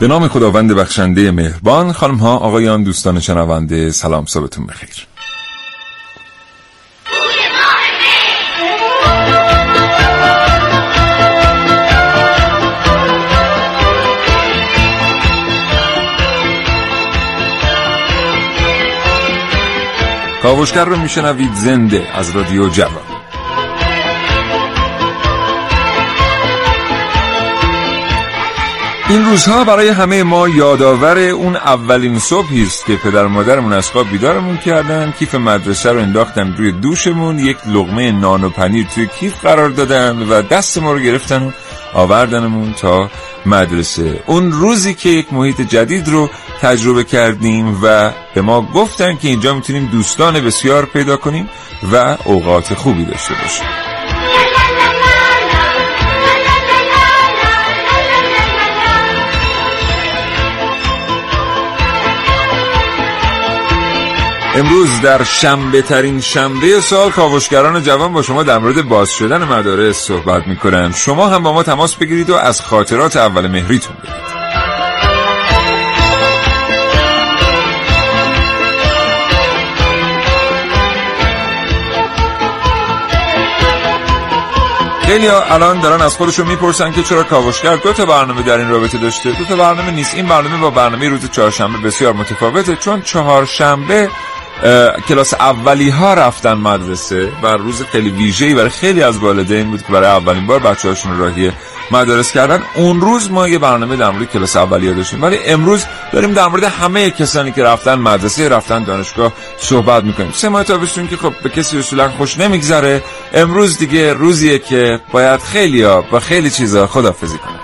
به نام خداوند بخشنده مهربان. خانم ها، آقایان، دوستان شنونده، سلام، صبحتون بخیر. کاوشگر رو میشنوید زنده از رادیو جوان. این روزها برای همه ما یادآور اون اولین صبحی است که پدر و مادرمون از خواب بیدارمون کردن، کیف مدرسه رو انداختن روی دوشمون، یک لقمه نان و پنیر توی کیف قرار دادن و دست ما رو گرفتن و آوردنمون تا مدرسه. اون روزی که یک محیط جدید رو تجربه کردیم و به ما گفتن که اینجا میتونیم دوستان بسیار پیدا کنیم و اوقات خوبی داشته باشیم. امروز در شنبه ترین شنبه سال کاوشگران جوان با شما در مورد باز شدن مدارس صحبت میکنن. شما هم با ما تماس بگیرید و از خاطرات اول مهریتون بگید. خیلی‌ها الان دارن از خودشون میپرسن که چرا کاوشگر دو تا برنامه در این رابطه داشته، دو تا برنامه نیست. این برنامه با برنامه روز چهارشنبه بسیار متفاوته، چون چهارشنبه کلاس اولی ها رفتن مدرسه و روز خیلی ویژه‌ای برای خیلی از والدین بود که برای اولین بار بچه‌هاشون راهی مدارس کردن. اون روز ما یه برنامه در مورد کلاس اولیه داشتیم، ولی امروز داریم در مورد همه کسانی که رفتن مدرسه، رفتن دانشگاه صحبت میکنیم. سه ماه تابستون که خب به کسی اصولا خوش نمیگذره، امروز دیگه روزیه که باید خیلی‌ها با خیلی چیزا خداحافظی کنن.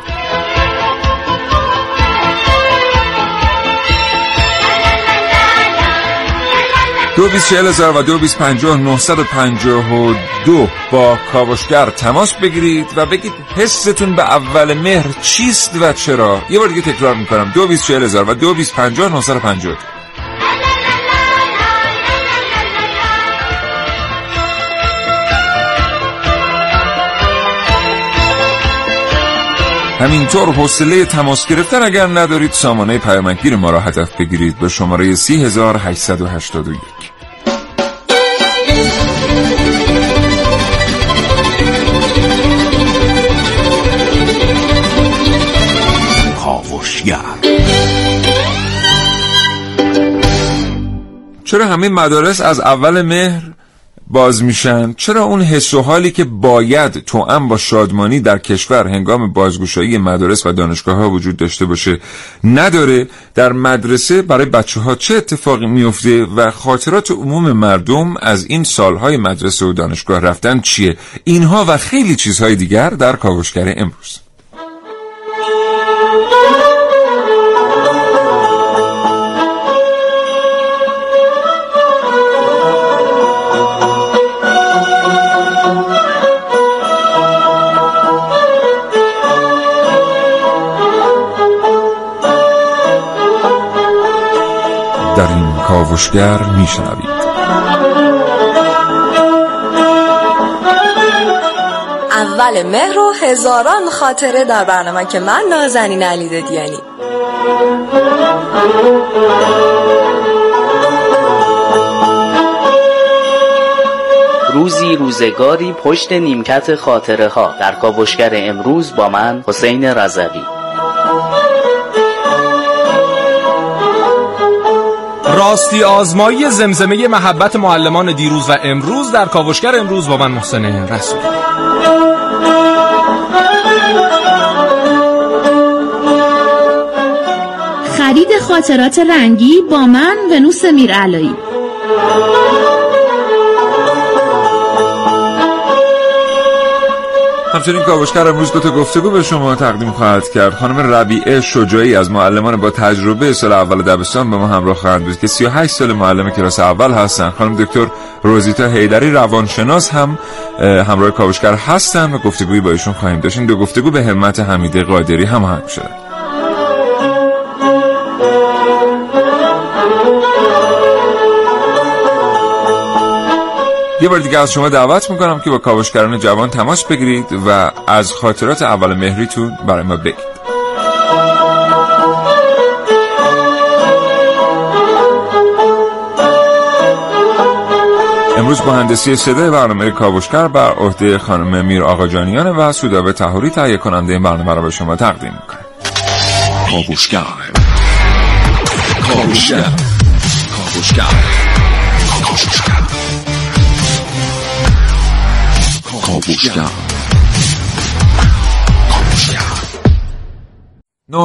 دو بیس 40,000 و 2250952 با کاوشگر تماس بگیرید و بگید حستون به اول مهر چیست و چرا. یه بار دیگه تکرار میکنم، 225,000 و 2250952. همینطور حوصله تماس گرفتن اگر ندارید، سامانه پیامکگیر ما را هدف بگیرید به شماره 30881. چرا همین مدارس از اول مهر باز میشن؟ چرا اون حس و حالی که باید توأم با شادمانی در کشور هنگام بازگشایی مدارس و دانشگاه‌ها وجود داشته باشه نداره؟ در مدرسه برای بچه‌ها چه اتفاقی میفته و خاطرات عموم مردم از این سالهای مدرسه و دانشگاه رفتن چیه؟ اینها و خیلی چیزهای دیگر در کاوشگر امروز. در این کاوشگر میشنوید اول مهر و هزاران خاطره در برنامه که من نازنین علیدادیانی. روزی روزگاری پشت نیمکت خاطره ها در کاوشگر امروز با من حسین رزاقی. راستی آزمایی زمزمه محبت معلمان دیروز و امروز در کاوشگر امروز با من محسن رسول. خرید خاطرات رنگی با من ونوس میرعلایی. همچنین کاوشگر امروز دو تا گفتگو به شما تقدیم خواهد کرد. خانم ربیعه شجاعی از معلمان با تجربه سال اول دبستان با ما همراه خواهند بود که 38 سال معلم کلاس اول هستند. خانم دکتر روزیتا حیدری روانشناس هم همراه کاوشگر هستند و گفتگویی با ایشون خواهیم داشت. این دو گفتگو به همت حمیده قادری هماهنگ شده. یه بار دیگه از شما دعوت میکنم که با کاوشگران جوان تماس بگیرید و از خاطرات اول مهریتون برای ما بگید. امروز مهندسی صدای برنامه کاوشگر بر عهده خانم میر آقاجانیان و سودابه تحوری تهیه کننده این برنامه را به شما تقدیم می‌کنم. کاوشگر کاوشگر کاوشگر کاوشگر 9:06:29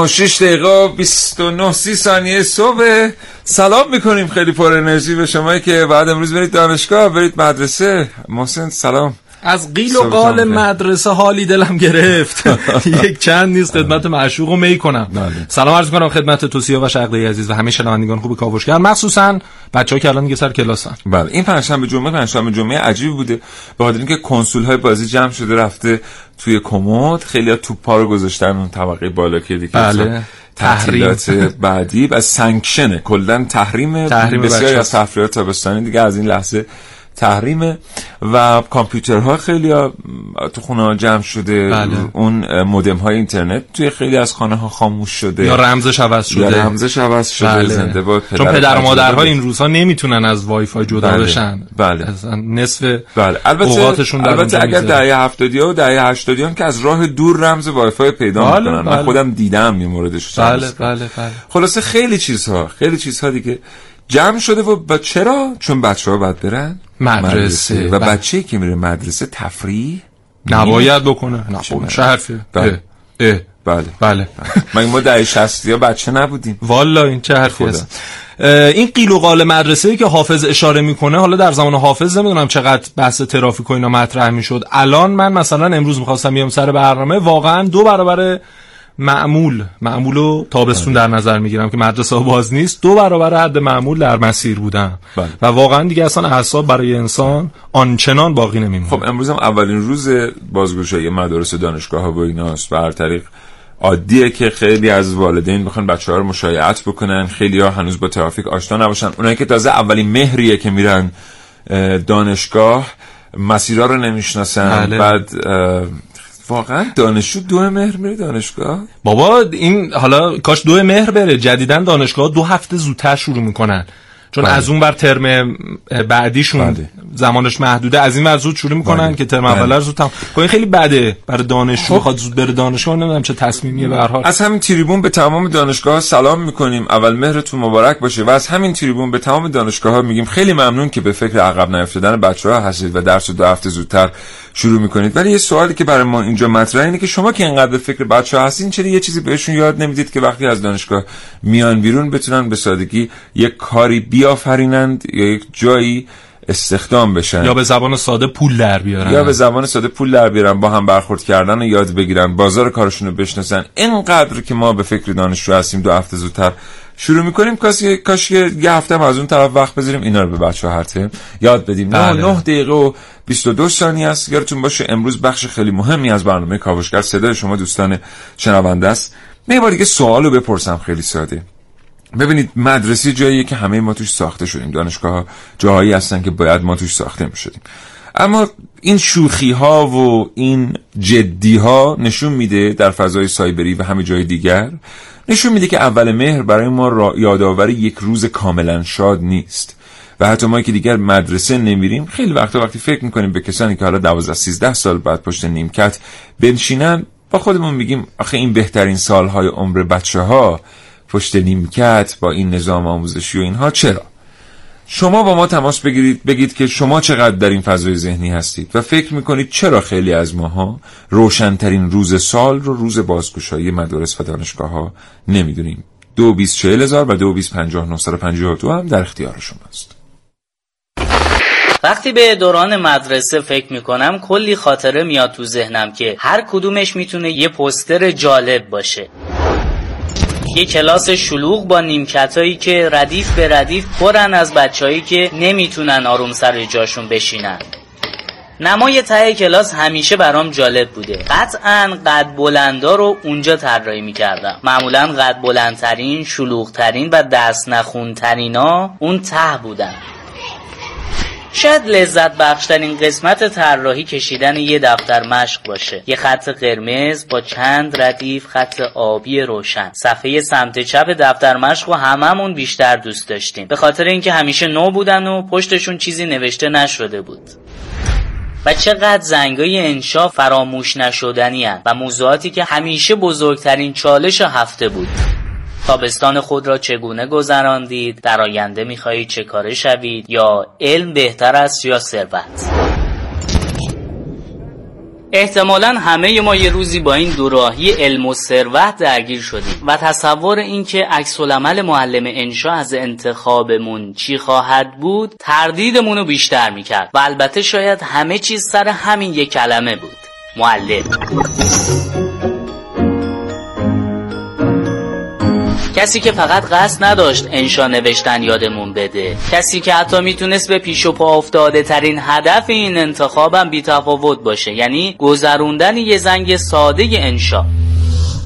صبح. سلام میکنیم خیلی پر انرژی به شمایی که بعد امروز برید دانشگاه، برید مدرسه. محسن سلام. از قیل و قال مدرسه حالی دلم گرفت، یک چند نیست خدمت معشوقو می کنم. سلام عرض میکنم خدمت تو سیاوش عقیلی عزیز و همه شنوندگان خوب کاوشگر، مخصوصا بچه‌ها که الان دیگه سر کلاسن. بله این پنجشنبه جمعه عجیب بوده به خاطر اینکه کنسول‌های بازی جمع شده رفته توی کمد، خیلیا توپا رو گذاشتن اون طبقه بالا که دیگه بله. تحریمات بعدی از سانکشن کلا تحریم بسیاری از تفریحات تابستانی دیگه از این لحظه تحریمه و کامپیوترها خیلی ها تو خونه ها جمع شده. بله. اون مودم های اینترنت توی خیلی از خانه ها خاموش شده یا رمزش عوض شده. بله. زنده با چون پدر و مادرها این روزها نمیتونن از وای فای جدا بشن. بله. اصلا نصف بله. البته اگر دهه 70 و دهه 80 هم که از راه دور رمز وای فای پیدا میکنن. بله. من خودم دیدم این موردش. بله. خلاصه خیلی چیزها دیگه جمع شده و چرا؟ چون بچه‌ها باید برن مدرسه و بچه‌ای که میره مدرسه تفریح نباید بکنه. چه حرفیه؟ بله. ما این دهه 60 بچه نبودیم والا. این چه حرفی است؟ این قیل و قال مدرسه‌ای که حافظ اشاره میکنه، حالا در زمان حافظ نمیدونم چقدر بحث ترافیک و اینا مطرح میشد. الان من مثلا امروز میخواستم بیام سر برنامه، واقعا 2 برابر معمولو تابستون در نظر میگیرم که مدرسه ها باز نیست، 2 برابر حد معمول در مسیر بودم. بله. و واقعا دیگه اصلا اعصاب برای انسان آنچنان باقی نمیمونه. خب امروز هم اولین روز بازگشایی مدارس دانشگاه ها و ایناست و هر طریق عادیه که خیلی از والدین بخوان بچه‌ها رو مشایعت بکنن، خیلی‌ها هنوز با ترافیک آشنا نباشن، اونایی که تازه اولین مهریه که میرن دانشگاه مسیرها رو نمیشناسن. بله. بعد واقعا دانشجو 2 مهر میره دانشگاه؟ بابا این حالا کاش 2 مهر بره. جدیدن دانشگاه 2 هفته زودتر شروع میکنن چون بله. از اون بر ترم بعدیشون بله. زمانش محدوده، از این ور زود شروع میکنن بله. که ترم بله. اول زود تمام. این خیلی بده برای دانشجو بخواد زود بره دانشگاه. نمیدونم چه تصمیمیه. به هر حال از همین تریبون به تمام دانشگاه‌ها سلام میکنیم، اول مهرتون مبارک باشه. و از همین تریبون به تمام دانشگاه‌ها میگیم خیلی ممنون که به فکر عقب نیفتادن بچه‌ها هستید و درس 2 هفته زودتر شروع میکنید. ولی یه سوالی که برای ما اینجا مطرحه اینه که شما که اینقدر فکر بچه‌ها هستین چرا یه چیزی بهشون یاد نمیدید که وقتی از دانشگاه میان بیرون بتونن به سادگی یک کاری بیافرینند یا یک جایی استخدام بشن یا به زبان ساده پول در بیارن با هم برخورد کردن و یاد بگیرن، بازار کارشون رو بشناسن. اینقدر که ما به فکر دانشجو هستیم 2 هفته زودتر شروع میکنیم. کاش یه هفته هم از اون طرف وقت بذاریم اینا رو به بچه‌ها هر ترم یاد بدیم. 9 دقیقه و 22 ثانیه است. یادتون باشه امروز بخش خیلی مهمی از برنامه کاوشگر صدای شما دوستان شنونده است. یه بار دیگه سوالو بپرسم خیلی ساده. ببینید مدرسه جاییه که همه ما توش ساخته شدیم، دانشگاه‌ها جاهایی هستن که باید ما توش ساخته می‌شدیم، اما این شوخی‌ها و این جدی‌ها نشون میده در فضای سایبری و همه جای دیگر نشون میده که اول مهر برای ما یادآوری یک روز کاملا شاد نیست و حتی ما که دیگر مدرسه نمیریم خیلی وقتا وقتی فکر می‌کنیم به کسانی که حالا 12-13 سال بعد پشت نیمکت بنشینن با خودمون میگیم آخه این بهترین سال‌های عمر بچه‌ها پشت نیمکت با این نظام آموزشی و اینها. چرا؟ شما با ما تماس بگیرید، بگید که شما چقدر در این فضای ذهنی هستید و فکر میکنید چرا خیلی از ماها روشنترین روز سال رو روز بازگشایی مدارس و دانشگاه ها نمیدونیم. 224,000 و 225,952 هم در اختیار شماست. وقتی به دوران مدرسه فکر میکنم کلی خاطره میاد تو ذهنم که هر کدومش میتونه یه پوستر جالب باشه. یه کلاس شلوغ با نیمکتایی که ردیف به ردیف پرن از بچه‌هایی که نمیتونن آروم سر جاشون بشینن. نمای ته کلاس همیشه برام جالب بوده. قطعاً قد بلندا رو اونجا طراحی می‌کردم. معمولاً قد بلندترین، شلوغترین و دست نخونترینا اون ته بودن. شاید لذت بخشترین قسمت طراحی کشیدن یه دفتر مشق باشه. یه خط قرمز با چند ردیف خط آبی روشن. صفحه سمت چپ دفتر مشق رو هممون بیشتر دوست داشتیم، به خاطر اینکه همیشه نو بودن و پشتشون چیزی نوشته نشده بود. و چقدر زنگای انشا فراموش نشدنی هستند و موضوعاتی که همیشه بزرگترین چالش هفته بود. تابستان خود را چگونه گذراندید؟ در آینده می‌خواهید چه کاره شوید؟ یا علم بهتر است یا ثروت؟ احتمالاً همه ما یه روزی با این دوراهی علم و ثروت درگیر شدیم و تصور این که عکس‌العمل معلم انشا از انتخابمون چی خواهد بود تردیدمون رو بیشتر میکرد و البته شاید همه چیز سر همین یک کلمه بود: معلم. کسی که فقط قصد نداشت انشا نوشتن یادمون بده، کسی که حتی میتونست به پیش و پا افتاده ترین هدف این انتخابم بی‌تفاوت باشه، یعنی گذروندن یه زنگ ساده انشا.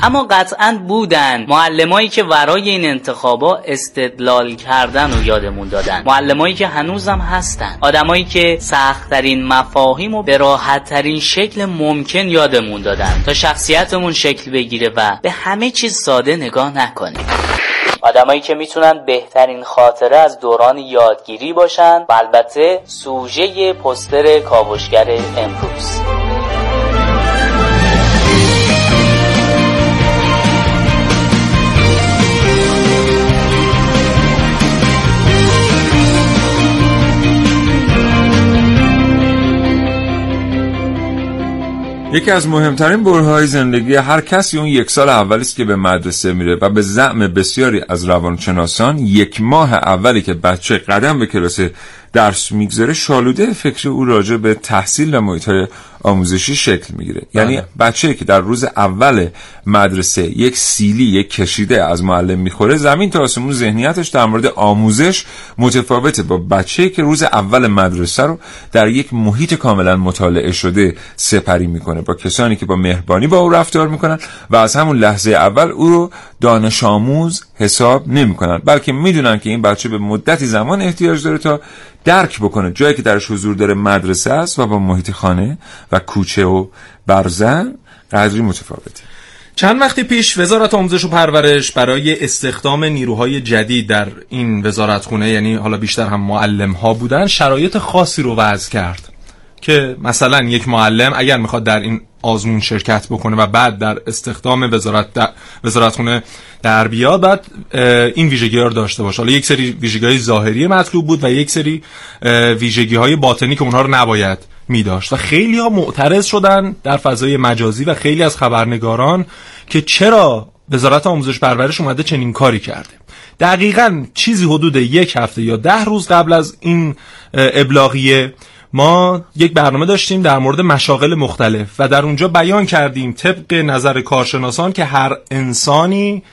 اما قطعاً بودن معلمایی که ورای این انتخابا استدلال کردن و یادمون دادن، معلمایی که هنوزم هستن، آدمایی که سخت‌ترین مفاهیم و به راحت‌ترین شکل ممکن یادمون دادن تا شخصیتمون شکل بگیره و به همه چیز ساده نگاه نکنیم. آدمایی که میتونن بهترین خاطره از دوران یادگیری باشن و البته سوژه پوستر کاوشگر امروز. یکی از مهمترین برهه‌های زندگی هر کسی اون یک سال اولی است که به مدرسه میره و به زعم بسیاری از روانشناسان یک ماه اولی که بچه قدم به کلاس درس میگذاره شالوده فکر او راجع به تحصیل و محیط‌های آموزشی شکل میگیره. یعنی بچه‌ای که در روز اول مدرسه یک سیلی، یک کشیده از معلم میخوره، زمین تا آسمون ذهنیتش در مورد آموزش متفاوته با بچه‌ای که روز اول مدرسه رو در یک محیط کاملا مطالعه شده سپری میکنه، با کسانی که با مهربانی با او رفتار میکنن و از همون لحظه اول او رو دانش آموز حساب نمیکنن، بلکه میدونن که این بچه به مدتی زمان احتیاج داره تا درک بکنه جایی که درش حضور داره مدرسه است و با محیط خانه و کوچه و برزن قدری متفاوته. چند وقتی پیش وزارت آموزش و پرورش برای استخدام نیروهای جدید در این وزارتخونه، یعنی حالا بیشتر هم معلم ها بودن، شرایط خاصی رو وضع کرد که مثلا یک معلم اگر میخواد در این آزمون شرکت بکنه و بعد در استخدام وزارتخونه در بیاد، بعد این ویژگی ها رو داشته باشه. حالا یک سری ویژگی های ظاهری مطلوب بود و یک سری ویژگی های باطنی که اونها رو نباید میداشت و خیلی ها معترض شدن در فضای مجازی و خیلی از خبرنگاران که چرا وزارت آموزش پرورش اومده چنین کاری کرده. دقیقاً چیزی حدود یک هفته یا 10 روز قبل از این ابلاغیه ما یک برنامه داشتیم در مورد مشاغل مختلف و در اونجا بیان کردیم طبق نظر کارشناسان که هر انسانی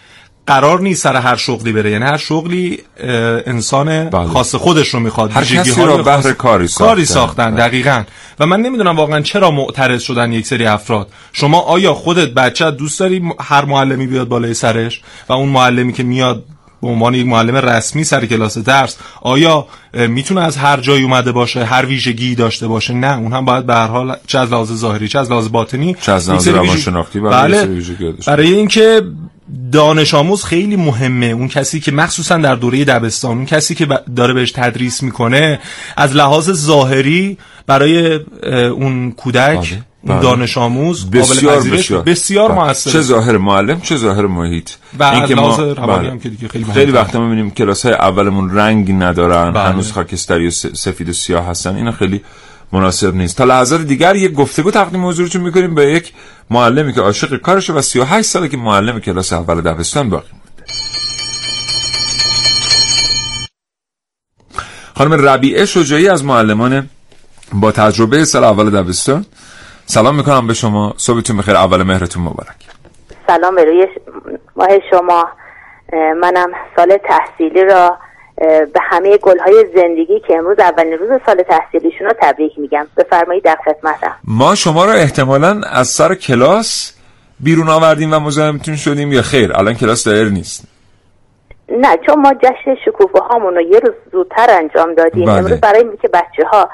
قرار نیست سر هر شغلی بره، یعنی هر شغلی انسان خاص خودش رو میخواد، هر کسی رو بهر کاری ساختن. دقیقاً. و من نمیدونم واقعا چرا معترض شدن یک سری افراد. شما آیا خودت بچه دوست داری هر معلمی بیاد بالای سرش و اون معلمی که میاد به عنوان یک معلم رسمی سر کلاس درس آیا میتونه از هر جایی اومده باشه، هر ویژگی داشته باشه؟ نه، اون هم باید به هر حال چه از لحاظ ظاهری چه از لحاظ باطنی، چه از لحاظ روانشناختی ویژگی داشته. برای اینکه دانش آموز خیلی مهمه، اون کسی که مخصوصا در دوره دبستان، اون کسی که داره بهش تدریس میکنه از لحاظ ظاهری برای اون کودک، اون دانش آموز بسیار موثر، چه ظاهر معلم چه ظاهر محیط. اینکه ما هم که دیگه خیلی وقتا میبینیم کلاس‌های اولمون رنگ ندارن، هنوز خاکستری و سفید و سیاه هستن، اینا خیلی مناسب نیست. تا لحظه دیگر یک گفتگو تقدیم حضورتون میکنیم به یک معلمی که عاشق کارشه و 38 ساله که معلم کلاس اول دبستان باقی مونده. خانم ربیعه شجاعی از معلمان با تجربه سال اول دبستان، سلام میکنم به شما. صبحتون بخیر، اول مهرتون مبارک. سلام به روی ماه شما. منم سال تحصیلی را به همه گلهای زندگی که امروز اولین روز سال تحصیلیشون رو تبریک میگم. بفرمایید، در خدمتم. ما شما را احتمالاً از سر کلاس بیرون آوردیم و مزاحمتون شدیم یا خیر؟ الان کلاس دایر نیست؟ نه، چون ما جشن شکوفه هامون رو یه روز زودتر انجام دادیم. بله. امروز برای اینکه بچه ها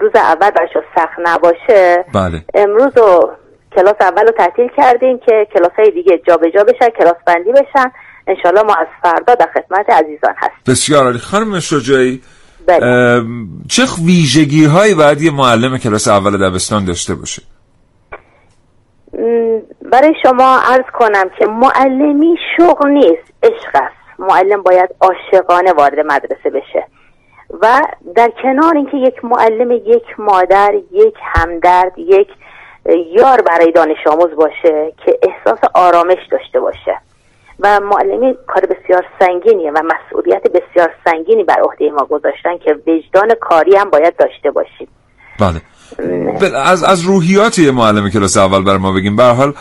روز اول براشون سخت نباشه، بله. امروز رو کلاس اول رو تعطیل کردیم که کلاس های دیگه جا به جا بشن، کلاس بندی بشن. انشالله ما از فردا در خدمت عزیزان هست. بسیار عالی. خانم شجاعی، بله، چه ویژگی هایی باید یه معلم کلاس اول دبستان داشته باشه؟ برای شما عرض کنم که معلمی شغل نیست، عشق است. معلم باید عاشقانه وارد مدرسه بشه و در کنار اینکه یک معلم، یک مادر، یک همدرد، یک یار برای دانش آموز باشه که احساس آرامش داشته باشه. و معلمی کار بسیار سنگینیه و مسئولیت بسیار سنگینی بر عهده ما گذاشتن که وجدان کاری هم باید داشته باشیم. بله. از روحیات یه معلم کلاس اول بر ما بگیم. به هر حال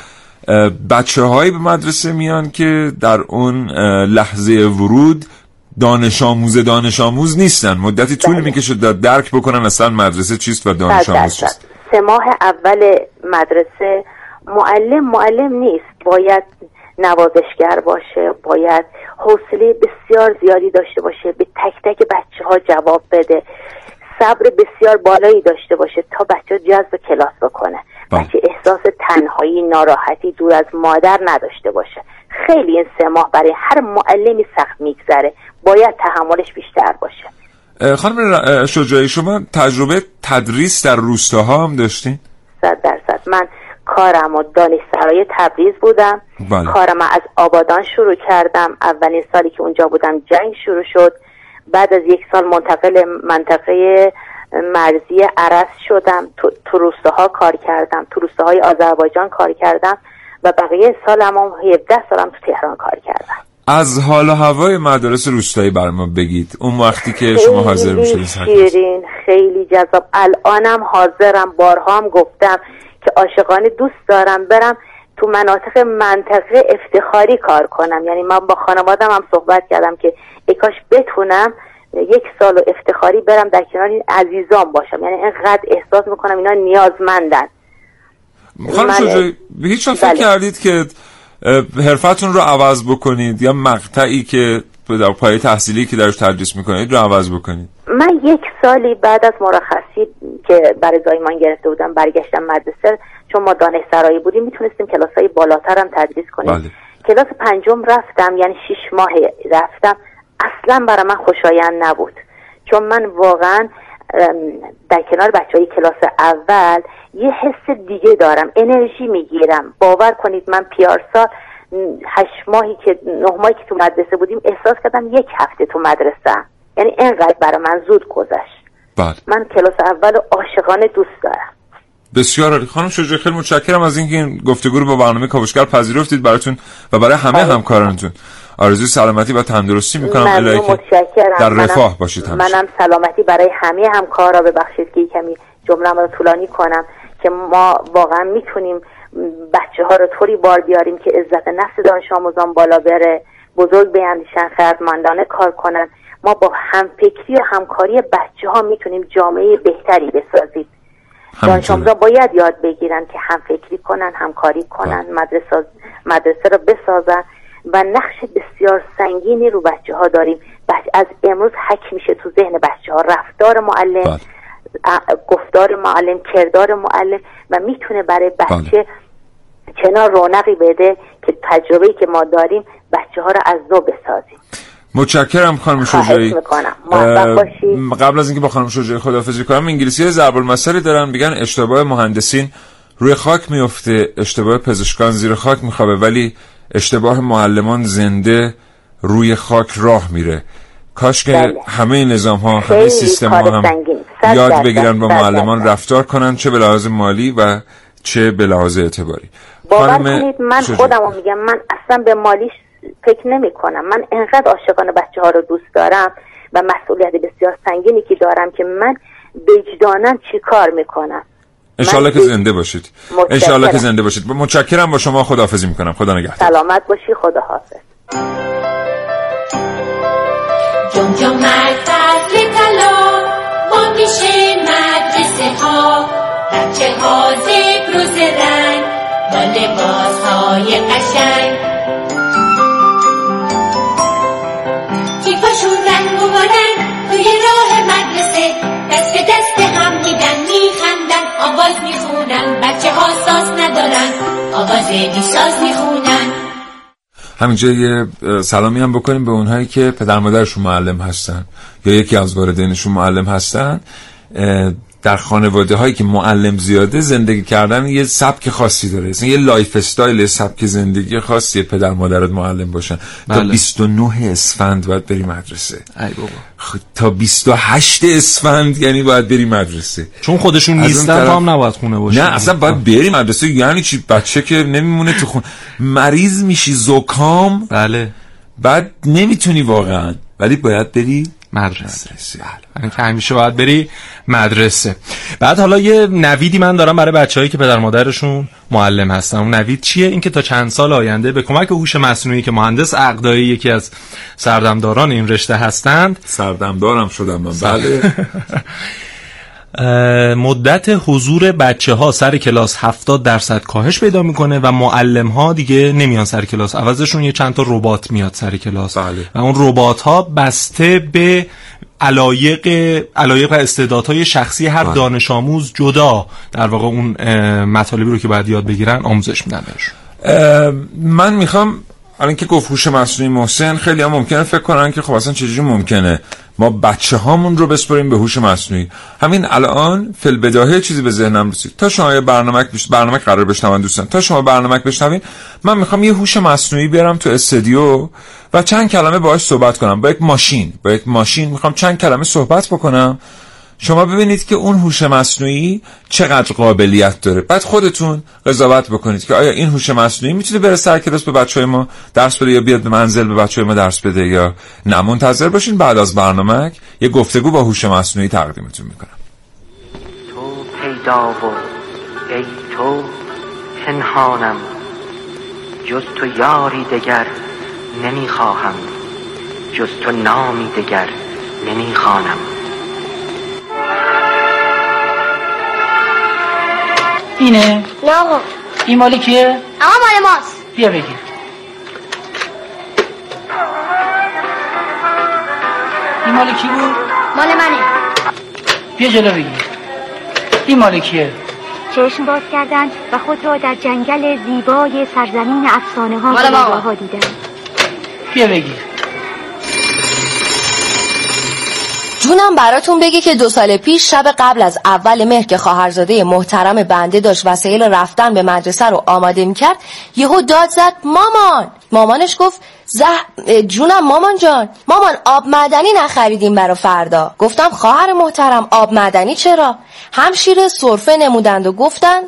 بچه‌هایی به مدرسه میان که در اون لحظه ورود دانش آموز نیستن، مدتی طول میکشه تا درک بکنن اصلا مدرسه چیست و دانش آموز چیست. 3 ماه اول مدرسه معلم نیست، باید نوازشگر باشه، باید حوصله بسیار زیادی داشته باشه، به تک تک بچه‌ها جواب بده، صبر بسیار بالایی داشته باشه تا بچه جذب کلاس بکنه. بچه احساس تنهایی، ناراحتی، دور از مادر نداشته باشه. خیلی این 3 ماه برای هر معلمی سخت میگذره، باید تحملش بیشتر باشه. خانم شجاعی، شما تجربه تدریس در روستاها هم داشتین؟ 100%. من کارم و دانشسرای تبریز بودم. بله. کارم از آبادان شروع کردم. اولین سالی که اونجا بودم جنگ شروع شد. بعد از 1 سال منتقل منطقه مرزی عرس شدم. تو روستاها کار کردم، تو روستاهای آذربایجان کار کردم و بقیه سالم هم 17 سالم تو تهران کار کردم. از حال و هوای مدارس روستایی برام بگید، اون وقتی که شما حاضر میشید. خیلی جذاب. الانم حاضرم، بارها هم گفتم که عاشقانه دوست دارم برم تو منطقه افتخاری کار کنم. یعنی من با خانوادم هم صحبت کردم که ای کاش بتونم 1 سال افتخاری برم در کنار این عزیزان باشم. یعنی اینقدر احساس میکنم اینا نیازمندن. خانم شجاعی، هیچ وقت فکر کردید که حرفتون رو عوض بکنید یا مقطعی که در پایه تحصیلی که درش تدریس میکنید رو عوض بکنید؟ من 1 سالی بعد از مرخصی که برای زایمان گرفته بودم برگشتم مدرسه، چون ما دانشسرایی بودیم میتونستیم کلاس‌های بالاتر هم تدریس کنیم. بله. کلاس 5 رفتم، یعنی 6 ماه رفتم، اصلا برای من خوشایند نبود، چون من واقعا در کنار بچه‌های کلاس اول یه حس دیگه دارم، انرژی میگیرم. باور کنید من پیارسا 8 ماهی که 9 ماهی که تو مدرسه بودیم احساس کردم 1 هفته تو مدرسه، یعنی اینقدر برای من زود گذشت. بله. من کلاس اول عاشقانه دوست دارم. بسیار عالی. خانم شجاعی، خیلی متشکرم از اینکه این گفتگو رو با برنامه کاوشگر پذیرفتید. براتون و برای همه همکارانتون آرزوی سلامتی و تندرستی می‌کنم. الهی که در رفاه باشید همیشه. منم سلامتی برای همه همکارا. ببخشید که کمی جمله‌ام رو طولانی کنم، که ما واقعا میتونیم بچه‌ها رو طوری بار بیاریم که عزت نفس دانش آموزان بالا بره، بزرگ بیاندیشن، خردمندانه کار کنن. ما با همفکری و همکاری بچه‌ها میتونیم جامعه بهتری بسازیم. دانش آموزا باید یاد بگیرن که همفکری کنن، همکاری کنن، مدرسه رو بسازن و نقش بسیار سنگینی رو بچه ها داریم. از امروز حک میشه تو ذهن بچه ها رفتار معلم، گفتار معلم، کردار معلم، و میتونه برای بچه چنان رونقی بده که تجربه‌ای که ما داریم بچه ها رو از نو بسازیم. متشکرم خانم شجاعی. قبل از اینکه با خانم شجاعی خداحافظی کنم، انگلیسی ضرب المثلی دارن، میگن اشتباه مهندسین روی خاک میفته، اشتباه پزشکان زیر خاک میخوابه، ولی اشتباه معلمان زنده روی خاک راه میره. کاش که همه نظام ها، همه سیستم ها هم یاد بگیرن با معلمان رفتار کنن، چه به لحاظ مالی و چه به لحاظ اعتباری. باور کنید من خودمو میگم، من اصلا به مالیش فکر نمی کنم. من انقدر عاشقانه بچه ها رو دوست دارم و مسئولیت بسیار سنگینی که دارم که من وجدانم چی کار میکنم. انشالله که زنده باشید. انشالله که زنده باشید. متشکرم. با شما خداحافظی میکنم. خدا نگهدار. سلامت باشی. خداحافظ. زندگی ساز میخونن. همینجا یه سلامی هم بکنیم به اونهایی که پدر مادرشون معلم هستن یا یکی از والدینشون معلم هستن. در خانواده هایی که معلم زیاده زندگی کردن یه سبک خاصی داره، اصلا یه لایف استایل، سبک زندگی خاصیه پدر مادرت معلم باشن. بله. تا 29 اسفند باید بری مدرسه. ای بابا. تا 28 اسفند یعنی باید بری مدرسه، چون خودشون نیستن هم نباید خونه باشن. نه اصلا باید بری مدرسه. یعنی چی؟ بچه که نمیمونه تو خونه، مریض میشی، زکام. بله. بعد نمیتونی واقعا، ولی باید بری مدرسه. بله. که همیشه باید بری مدرسه. بعد حالا یه نویدی من دارم برای بچه‌هایی که پدر مادرشون معلم هستن. اون نوید چیه؟ این که تا چند سال آینده به کمک هوش مصنوعی که مهندس عقدایی یکی از سردمداران این رشته هستند، سردمدارم شدم من. بله. مدت حضور بچه‌ها سر کلاس 70% کاهش پیدا میکنه و معلم‌ها دیگه نمیان سر کلاس، عوضشون یه چند تا ربات میاد سر کلاس. بله. و اون ربات‌ها بسته به علایق و استعدادهای شخصی هر دانش آموز جدا در واقع اون مطالبی رو که باید یاد بگیرن آموزش میدن بهشون. من میخوام الان که گفت هوش مصنوعی، محسن، خیلی هم ممکنه فکر کنن که خب اصلا چجوری ممکنه ما بچه هامون رو بسپاریم به هوش مصنوعی. همین الان فی البداهه چیزی به ذهنم رسید. تا شما برنامه قرار بشنوین دوستان، تا شما برنامه بشنوین، من میخوام یه هوش مصنوعی بیارم تو استودیو و چند کلمه باهاش صحبت کنم، با یک ماشین میخوام چند کلمه صحبت بکنم، شما ببینید که اون هوش مصنوعی چقدر قابلیت داره. بعد خودتون قضاوت بکنید که آیا این هوش مصنوعی میتونه بره سر کلاس به بچهای ما درس بده یا بیاد به منزل به بچهای ما درس بده یا نه. منتظر باشین بعد از برنامه یه گفتگو با هوش مصنوعی تقدیمتون میکنم. تو پیدا و ای تو پنهانم، جز تو یاری دگر نمیخواهم، جز تو نامی دگر نمیخوانم. اینه؟ نه آقا. این مالی کیه؟ آقا مال ماست. بیا بگیر. این مالی کی بود؟ مال منه. بیا جلو بگیر. این مالی کیه؟ چشم باز کردن و خود را در جنگل زیبای سرزمین افسانه ها رها دیدن. بیا بگیر. جونم براتون بگه که 2 سال پیش شب قبل از اول مهر که خواهرزاده محترم بنده داشت وسایل رفتن به مدرسه رو آماده میکرد، یهو داد زد مامان. مامانش گفت جونم مامان جان، مامان آب معدنی نخریدیم برا فردا. گفتم خواهر محترم آب معدنی چرا؟ همشیره سرفه نمودند و گفتن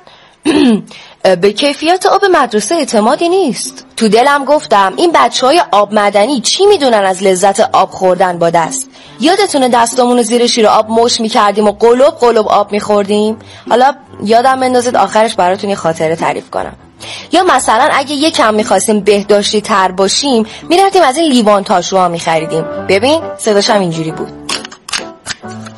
به کیفیت آب مدرسه اعتمادی نیست. تو دلم گفتم این بچه‌های آب معدنی چی میدونن از لذت آب خوردن با دست؟ یادتونه دستامونو زیر شیر آب مش میکردیم و قلوب قلوب آب میخوردیم؟ حالا یادم اندازد آخرش براتون یه خاطره تعریف کنم. یا مثلا اگه یکم میخواستیم بهداشتی تر باشیم، میرفتیم از این لیوان تاشوها میخریدیم. ببین صداش هم اینجوری بود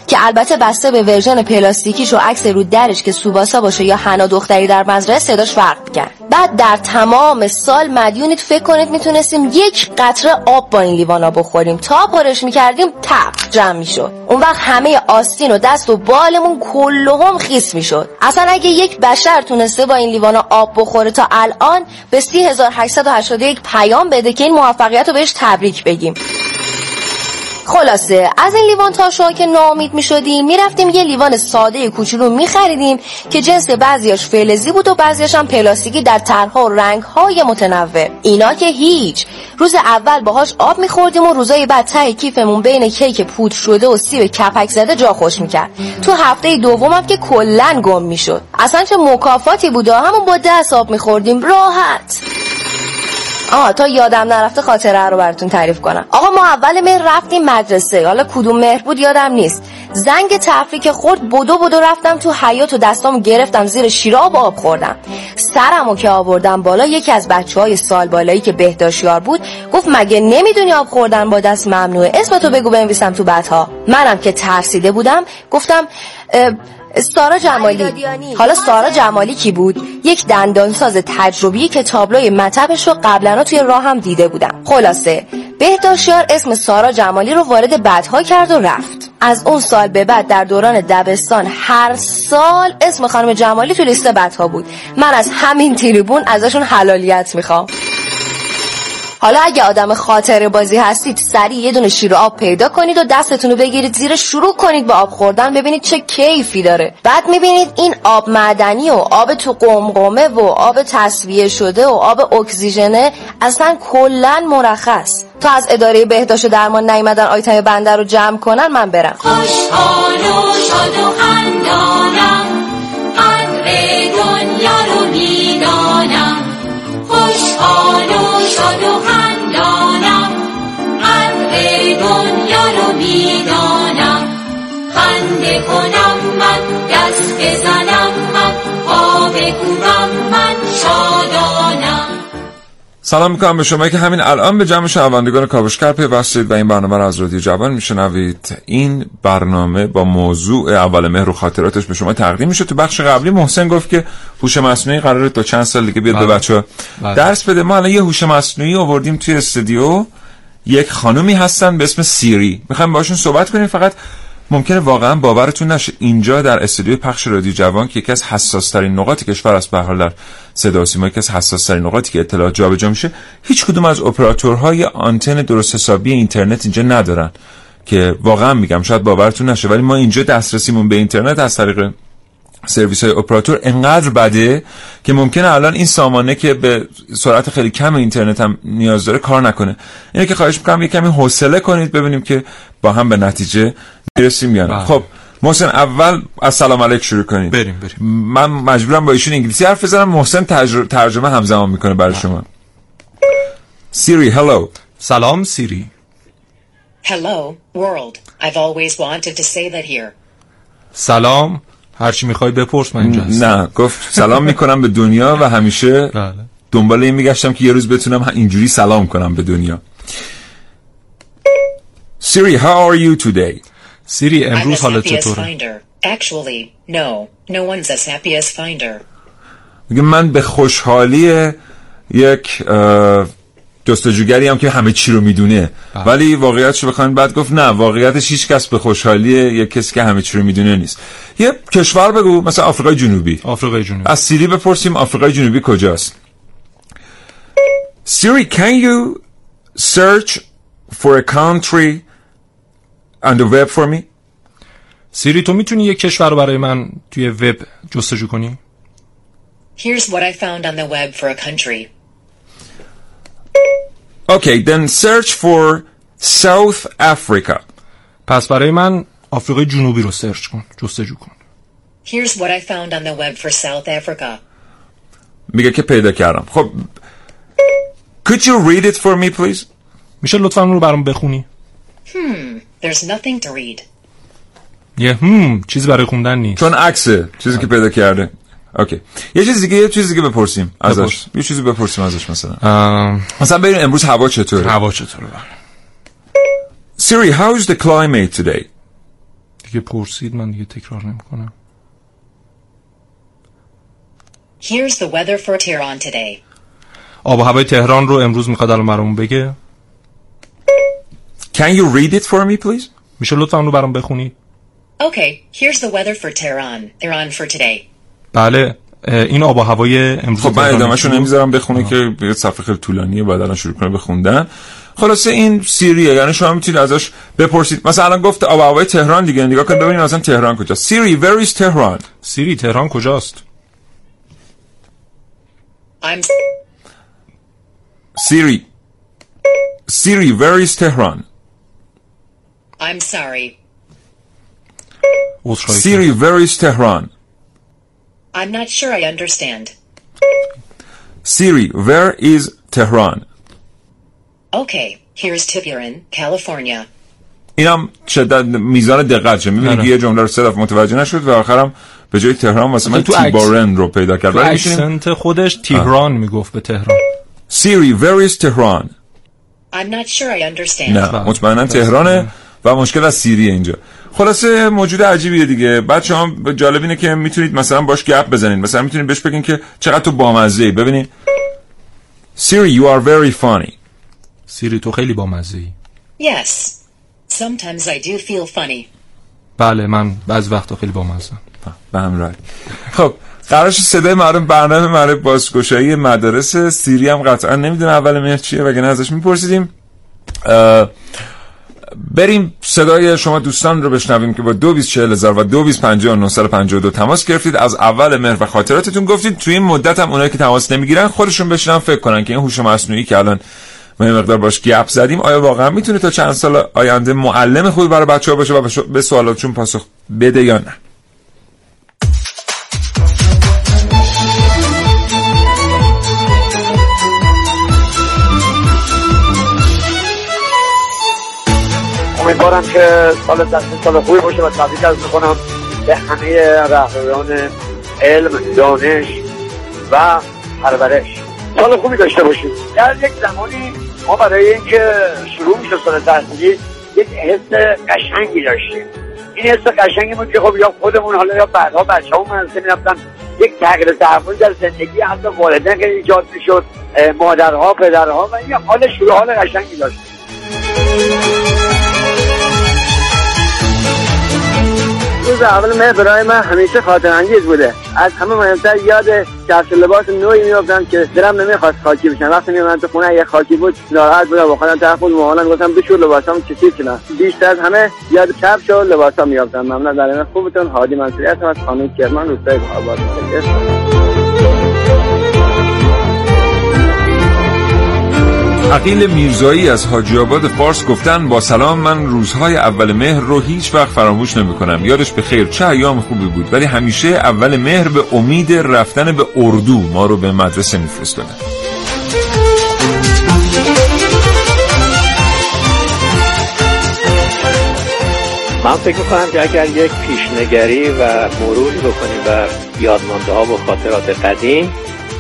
که البته بسته به ورژن پلاستیکیش و عکس رو درش که سوباسا باشه یا حنا دختری در مزرعه صداش فرق کرد. بعد در تمام سال مدیونیت فکر کنید میتونستیم 1 قطره آب با این لیوانا بخوریم، تا پرش میکردیم تپ جمع میشد. اون وقت همه آستین و دست و بالمون کلهم خیس میشد. اصلا اگه یک بشر تونسته با این لیوانا آب بخوره تا الان، به 30881 پیام بده که این موفقیت رو بهش تبریک بگیم. خلاصه از این لیوان تاشوها که ناامید می‌شدیم، می‌رفتیم یه لیوان ساده کوچولو می‌خریدیم که جنس بعضیاش فلزی بود و بعضیاش هم پلاستیکی در طرح‌ها و رنگ‌های متنوع. اینا که هیچ، روز اول باهاش آب می‌خوردیم و روزای بعد ته کیفمون بین کیک پودر شده و سیب کپک زده جا خوش می‌کرد. تو هفته دومم که کلاً گم می‌شد. اصلاً چه مکافاتی بود، همون با دست آب می‌خوردیم راحت. تا یادم نرفته خاطره رو براتون تعریف کنم. آقا ما اول مهر رفتیم مدرسه، حالا کدوم مهر بود یادم نیست. زنگ تفریک خورد، بدو رفتم تو حیاط و دستامو گرفتم زیر شیراب آب خوردم. سرمو که آوردم بالا، یکی از بچه‌های سال بالایی که بهداشتیار بود گفت مگه نمیدونی آب خوردن با دست ممنوعه؟ اسمتو بگو بنویسم تو بدها. منم که ترسیده بودم گفتم سارا جمالی. حالا سارا جمالی کی بود؟ یک دندانساز تجربی که تابلوی مطبش رو قبلا توی راه هم دیده بودم. خلاصه بهداشتیار اسم سارا جمالی رو وارد بدها کرد و رفت. از اون سال به بعد در دوران دبستان هر سال اسم خانم جمالی تو لیست بدها بود. من از همین تریبون ازشون حلالیت میخوام. حالا اگه آدم خاطره بازی هستید سریع یه دونه شیر آب پیدا کنید و دستتون رو بگیرید زیر، شروع کنید به آب خوردن، ببینید چه کیفی داره. بعد میبینید این آب معدنی و آب تو قمقمه و آب تصفیه شده و آب اکسیژنه اصلا کلا مرخص. تا از اداره بهداشت و درمان نیومدن آیتم بندر رو جمع کنن من برم. خوشحال و شاد و خندانم، قدر دنیا رو میدانم. خوشحال و شاد و خندانم، قدر دنیا رو میدانم. خنده کنم من، دست بزنم من، پا بکوبم من، شادانم. سلام میکنم به شما که همین الان به جمع شنوندگان کاوشگر پیوستید و این برنامه رو از رادیو جوان میشنوید. این برنامه با موضوع اول مهر و خاطراتش به شما تقدیم میشه. تو بخش قبلی محسن گفت که هوش مصنوعی قراره تا چند سال دیگه بیاد به بچه‌ها درس بده. ما الان یه هوش مصنوعی آوردیم توی استودیو، یک خانومی هستن به اسم سیری، میخوایم باهاشون صحبت کنیم. فقط ممکنه واقعا باورتون نشه اینجا در استودیو پخش رادیو جوان که یکی از حساس ترین نقاط کشور است، به هر حال در صدا و سیما یکی از حساس ترین نقاطی که اطلاعات جابجا میشه، هیچ کدوم از اپراتورهای آنتن درست حسابی اینترنت اینجا ندارن که واقعا میگم شاید باورتون نشه، ولی ما اینجا دسترسیمون به اینترنت از طریق سرویس های اپراتور انقدر بده که ممکنه الان این سامانه که به سرعت خیلی کم اینترنت هم نیاز داره کار نکنه. اینه که خواهش می‌کنم یه کمی حوصله کنید ببینیم که با هم به نتیجه میرسیم یا نه. خب محسن اول از سلام علیک شروع کنید. بریم. من مجبورم با ایشون انگلیسی حرف بزنم، محسن ترجمه همزمان میکنه برای شما. سیری، hello. سلام سیری. Hello world. I've always wanted to say that here. سلام، هرچی میخوای بپرس من اینجا هستم. نه گفت سلام میکنم به دنیا و همیشه دنبال این میگشتم که یه روز بتونم اینجوری سلام کنم به دنیا. Siri, how are you today? Siri, امروز حالت چطوره؟ Actually, no one's as happy as Finder. میگم من به خوشحالی یک جستجوگری هم که همه چی رو میدونه، ولی واقعیتش رو بخواید بعد گفت نه، واقعیتش هیچ کس به خوشحالی یا کسی که همه چی رو میدونه نیست. یه کشور بگو، مثلا آفریقای جنوبی. از سیری بپرسیم آفریقای جنوبی کجاست. Siri, can you search for a country on the web for me? سیری تو میتونی یه کشور رو برای من توی وب جستجو کنی؟ Here's what I found on the web for a country. Okay, then search for South Africa. پس برای من آفریقای جنوبی رو سرچ کن، جستجو کن. Here's what I found on the web for South Africa. میگه که پیدا کردم. خب Could you read it for me please? میشه لطفاً اون رو برام بخونی؟ There's nothing to read. چیزی برای خوندن نیست. چون عکسه چیزی که پیدا کرده. اوکی. یه چیز دیگه بپرسیم ازش. مثلا. مثلا ببین امروز هوا چطوره؟ Siri, how is the climate today? دیگه پرسید، من دیگه تکرار نمی‌کنم. Here's the weather for Tehran today. آب و هوای تهران رو امروز می‌خواد الان برامون بگه. Can you read it for me please? میشه لطفاً اونو برام بخونی؟ Okay, here's the weather for Tehran for today. بله این آب و هوای امروز. خب من ادامه‌شو نمیذارم بخونه که یه صفحه خیلی طولانیه، بعد الان شروع کنه بخوندن. خلاصه این سیریه، یعنی شما میتونید ازش بپرسید. مثلا الان گفت آب و هوای تهران دیگه، نگاه کن ببینید مثلا تهران کجاست. Siri, where is Tehran? سیری تهران کجاست؟ Siri, where is Tehran? I'm sorry. Siri, where is Tehran? I'm not sure I understand. Siri, where is Tehran? Okay, here's Tiburon, California. اینم شدت میزان دقتشه. می‌بینی که یه جمله رو سه دفعه متوجه نشد و آخرام به جای تهران واسه من تیبارن رو پیدا کرد. ولی اکسنت خودش تهران میگفت به تهران. Siri, where is Tehran? I'm not sure I understand. نه مطمئناً تهرانه و مشکل از سیری اینجا. خلاصه موجود عجیبیه دیگه. بچه هم جالب اینه که میتونید مثلا باش گپ بزنید، مثلا میتونید بهش بگین که چقدر تو بامزه‌ای. ببینید Siri, you are very funny. سیری تو خیلی بامزه‌ای. Yes, sometimes I do feel funny. بله من بعض وقتا خیلی بامزه‌ام. به همراهی. خب قرار شد صدای معلوم برنامه مره بازگشایی مدارس سیری هم قطعا نمیدونه اول مهر چیه وگرنه ازش میپرسیدیم. بریم صدای شما دوستان رو بشنویم که با 224000 و 225952 تماس گرفتید از اول مهر و خاطراتتون گفتید. توی این مدت هم اونایی که تماس نمیگیرن خودشون بشینن فکر کنن که این هوش مصنوعی که الان ما یه مقدار باش گپ زدیم آیا واقعا میتونه تا چند سال آینده معلم خوبی برای بچه‌ها باشه و به سوالاتشون پاسخ بده یا نه؟ امیدوارم که سال 10 خوبی باشه و تبریک عرض می‌کنم به همه رهبران علم، دانش و پرورش. سال خوبی داشته باشید. در یک زمانی ما برای اینکه شروع میشه سال تحصیلی یک حس قشنگی داشتیم. این حس قشنگی بود که خب یا خودمون حالا یا بعدها بچه‌ها مدرسه می‌رفتن، یک تغییر تحول در زندگی حتی والدین که ایجاد می‌شد، مادرها، پدرها و یه حال شروع حال قشنگی داشت. روز اول مهر برای من همیشه خاطره انگیز بوده. از همه مهمتر یاد کفش لباس نوعی میافتم که دلم نمیخواست خاکی بشن. وقتی میومدم تو خونه اگه خاکی بود ناراحت بودم و خودم طرف بود مامانم گفتم بشور لباسام چیزی کنم. بیشتر از همه یاد کفش و لباسا میافتم. ممنون در این خوبتون. هادی منصوری هستم از خانم کرمان روستای آباد. عقیل میرزایی از حاجی آباد فارس گفتن با سلام، من روزهای اول مهر رو هیچ وقت فراموش نمی کنم. یادش به خیر، چه ایام خوبی بود. ولی همیشه اول مهر به امید رفتن به اردو ما رو به مدرسه می فرستادن. من فکر می‌کنم که اگر یک پیشنگری و مروری بکنیم و یادمانده ها و خاطرات قدیم،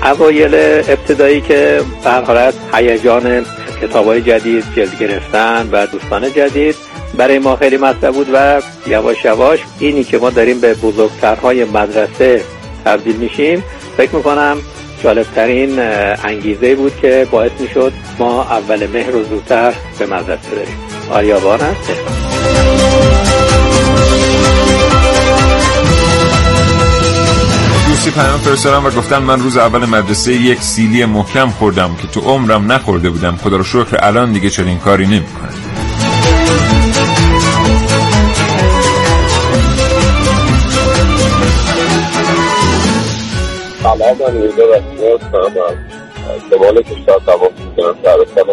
اوایل ابتدایی که به حالت هیجان کتاب‌های جدید جلد گرفتن و دوستان جدید برای ما خیلی مطلب بود و یواش یواش اینی که ما داریم به بزرگترهای مدرسه تبدیل میشیم، فکر میکنم جالبترین انگیزه بود که باعث میشد ما اول مهر رو زودتر به مدرسه بریم. آریابان هستم. دوستی پیام فرستادن و گفتن من روز اول مدرسه یک سیلی محکم خوردم که تو عمرم نخورده بودم. خدا رو شکر الان دیگه چنین کاری نمی‌کنه. سلام، من نیرده رسمی هستم از شمال کشور تماس می‌گیرم. شهرستان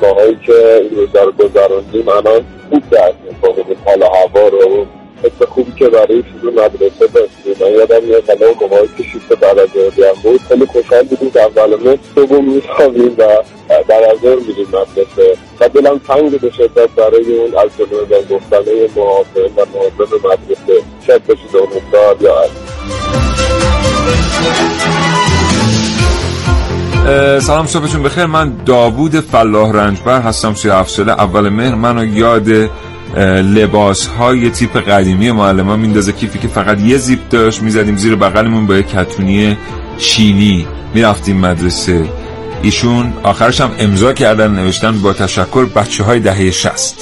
دانهایی که این روزه رو گذراندیم الان خوب درک می‌کنیم حال هوا رو. حس خوبی که برای شروع مدرسه داشتیم. من یادم میاد حالا گماهی که شیفت بعد از ظهر بود خیلی خوشحال بودیم که اول مهر صبح میخوابیم و بعد از ظهر میریم مدرسه و دلم تنگ به شدت برای اون از جمله گفتنه محافظ و معاون مدرسه شاید بشید اون افتاد یا هست. سلام، صبحتون بخیر. من داوود فلاح رنجبر هستم، 37 ساله. اول مهر منو یاد لباس های تیپ قدیمی معلمان میندازه. کیفی که فقط یه زیپ داشت، میزدیم زیر بغلمون با یه کتونی چینی میرفتیم مدرسه. ایشون آخرش هم امضا کردن نوشتن با تشکر بچه های دهه 60.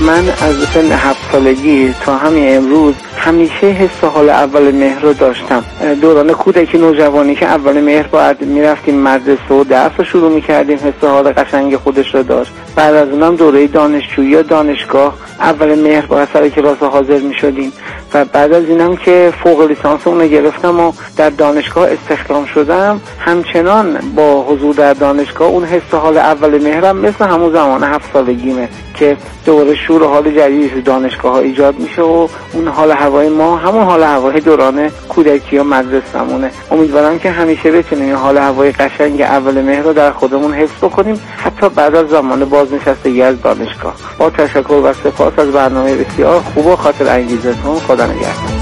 من از سن 7 سالگی تا همین امروز همیشه حس حال اول مهر رو داشتم. دوران کودکی نوجوانی که اول مهر باید میرفتیم مدرسه و درس رو شروع میکردیم، حس حال قشنگ خودش رو داشت. بعد از اونم دوره دانشجویی یا دانشگاه اول مهر باید سر کلاس حاضر میشدیم و بعد از اینم که فوق لیسانس اون رو گرفتم و در دانشگاه استخدام شدم، همچنان با حضور در دانشگاه اون حس حال اول مهرم مثل همون زمان 7 سالگیمه که دوره شور حال جدیدی تو دانشگاه ها ایجاد میشه و اون حال هوای ما همون حال هوای دوران کودکی یا مدرسه‌مونه. امیدوارم که همیشه بتونیم این حال هوای قشنگ اول مهر رو در خودمون حفظ بکنیم حتی بعد از زمان بازنشستگی از دانشگاه. با تشکر و سپاس از برنامه بسیار خوب و خاطر انگیزتون. خدا نگهدار.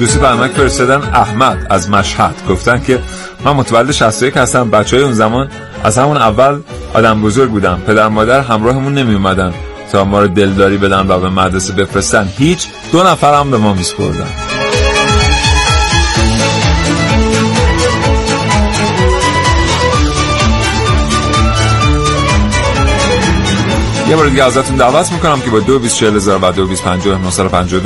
دوستی برمک فرستادن احمد از مشهد گفتن که من متولد 61 هستم. بچه های اون زمان از همون اول آدم بزرگ بودم. پدر مادر همراهمون نمی اومدن تا ما رو دلداری بدن و به مدرسه بفرستن. هیچ، 2 نفر هم به ما میسپردن. یه بار دیگه ازتون دعوت میکنم که با 224000 و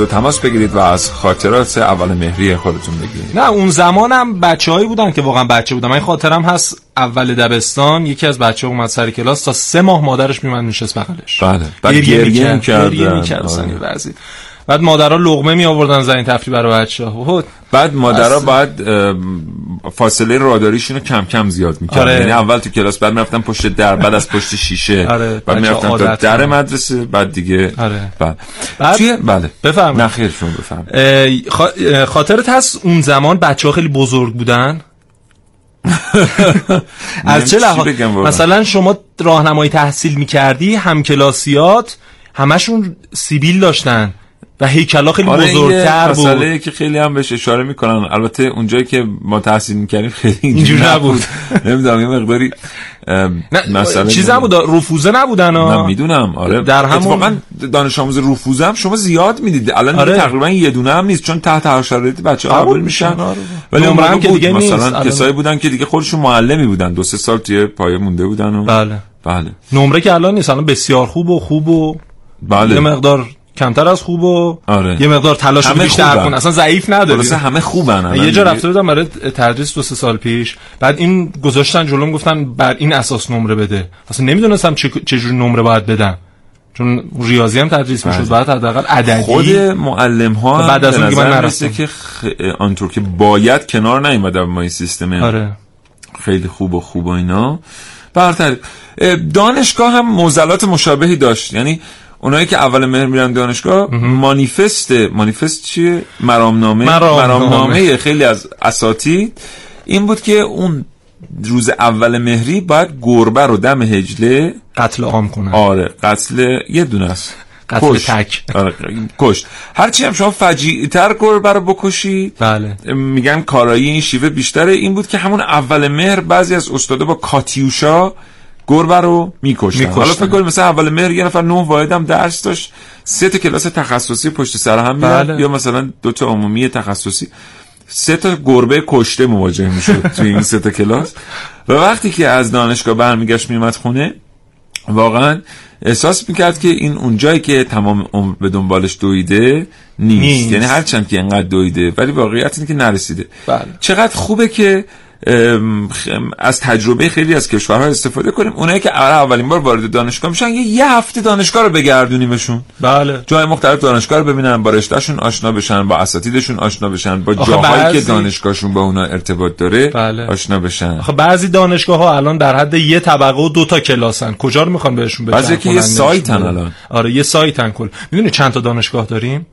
22500952 تماس بگیرید و از خاطرات اول مهری خودتون بگید. نه اون زمانم بچه‌هایی بودن که واقعا بچه بودن. من خاطرم هست اول دبستان یکی از بچه‌ها اومد سر کلاس تا 3 ماه مادرش میومد نشست بغلش. بله. بعد گریه می‌کرد. گریه می‌کرد سن بعضی. بعد مادرها لقمه می آوردن زنی تفری برای بچه‌ها. بعد مادرها بعد فاصله راداریشون رو کم کم زیاد می‌کردن. یعنی اول تو کلاس، بعد می‌رفتن پشت در، بعد از پشت شیشه، بعد می‌رفتن تا در مدرسه، بعد دیگه بعد چیه؟ بله. بفرمایید. نخیرشون بفرمایید. خاطرت هست اون زمان بچه‌ها خیلی بزرگ بودن؟ از چه لحاظ؟ مثلا شما راهنمایی تحصیل می‌کردی، همکلاسیات همشون سیبیل داشتن. و هیکل‌ها خیلی بزرگتر بود. مسئله‌ای که خیلی هم بهش اشاره میکنن، البته اونجایی که ما تحصیل میکنیم خیلی اینجور نبود. نمیدونم یه مقداری مسئله چیز هم بود، رفوزه نبودن ها. نمیدونم. آره در همون دانش آموز رفوزه هم شما زیاد میدید. الان تقریبا یه دونه هم نیست، چون تحت شرایط بچه‌ها قبول میشن. ولی عمرم که دیگه مثلا کسایی بودن که دیگه خودشون معلمی بودن، 2-3 سال توی پایه مونده بودن. بله. نمره که الان نیست، الان بسیار خوب و یه مقدار کمتر از خوب و یه مقدار تلاش بیشتر کن، اصلا ضعیف نداری. خلاص همه خوبن. یه جا رفته بودم برای تدریس 2-3 سال پیش، بعد این گذاشتن جلوم گفتن بر این اساس نمره بده. اصلا نمیدونستم چه جور نمره باید بدم، چون ریاضی هم تدریس میشد، بعد حداقل عددی خود معلم ها بعد از اون که من نرسیدم که آنطور که باید کنار نیومدم با این سیستم. خیلی خوب و اینا. برتر دانشگاه هم معضلات مشابهی داشت. یعنی اونایی که اول مهر میرن دانشگاه مانیفست چیه؟ مرامنامه خیلی از اساتید این بود که اون روز اول مهری باید گربه رو دم هجله قتل عام کنن. قتل یه دونه است، قتل تک. کشت. هرچی هم شما فجیع‌تر گربه رو بکشید، بله، میگن کارایی این شیوه بیشتره. این بود که همون اول مهر بعضی از استادا با کاتیوشا گربه رو میکشتن. حالا فکر کنید مثلا اول مهر یه نفر 9 واحد هم درس داشت، 3 تا کلاس تخصصی پشت سر هم میاد، یا مثلا 2 تا عمومی تخصصی، 3 تا گربه کشته مواجه میشد توی این 3 تا کلاس. و وقتی که از دانشگاه برمیگشت میومد خونه، واقعا احساس میکرد که این اونجایی که تمام عمر به دنبالش دویده نیست. یعنی هرچند که انقدر دویده ولی واقعیت اینه که نرسیده. چقدر خوبه که از تجربه خیلی از کشورها استفاده کنیم. اونایی که اولین بار وارد دانشگاه میشن یه هفته دانشگاه رو بگردونیمشون. بله. جای مختلف دانشگاه رو ببینن، با رشتهشون آشنا بشن، با اساتیدشون آشنا بشن، با جاهایی که دانشگاهشون با اونا ارتباط داره آشنا بشن. آخه بعضی دانشگاه ها الان در حد یه طبقه و 2 تا کلاسن. کجا رو میخوان بهشون بگن؟ بعضی که یه سایتن الان. یه سایتن کل. میدونی چند تا دانشگاه داریم؟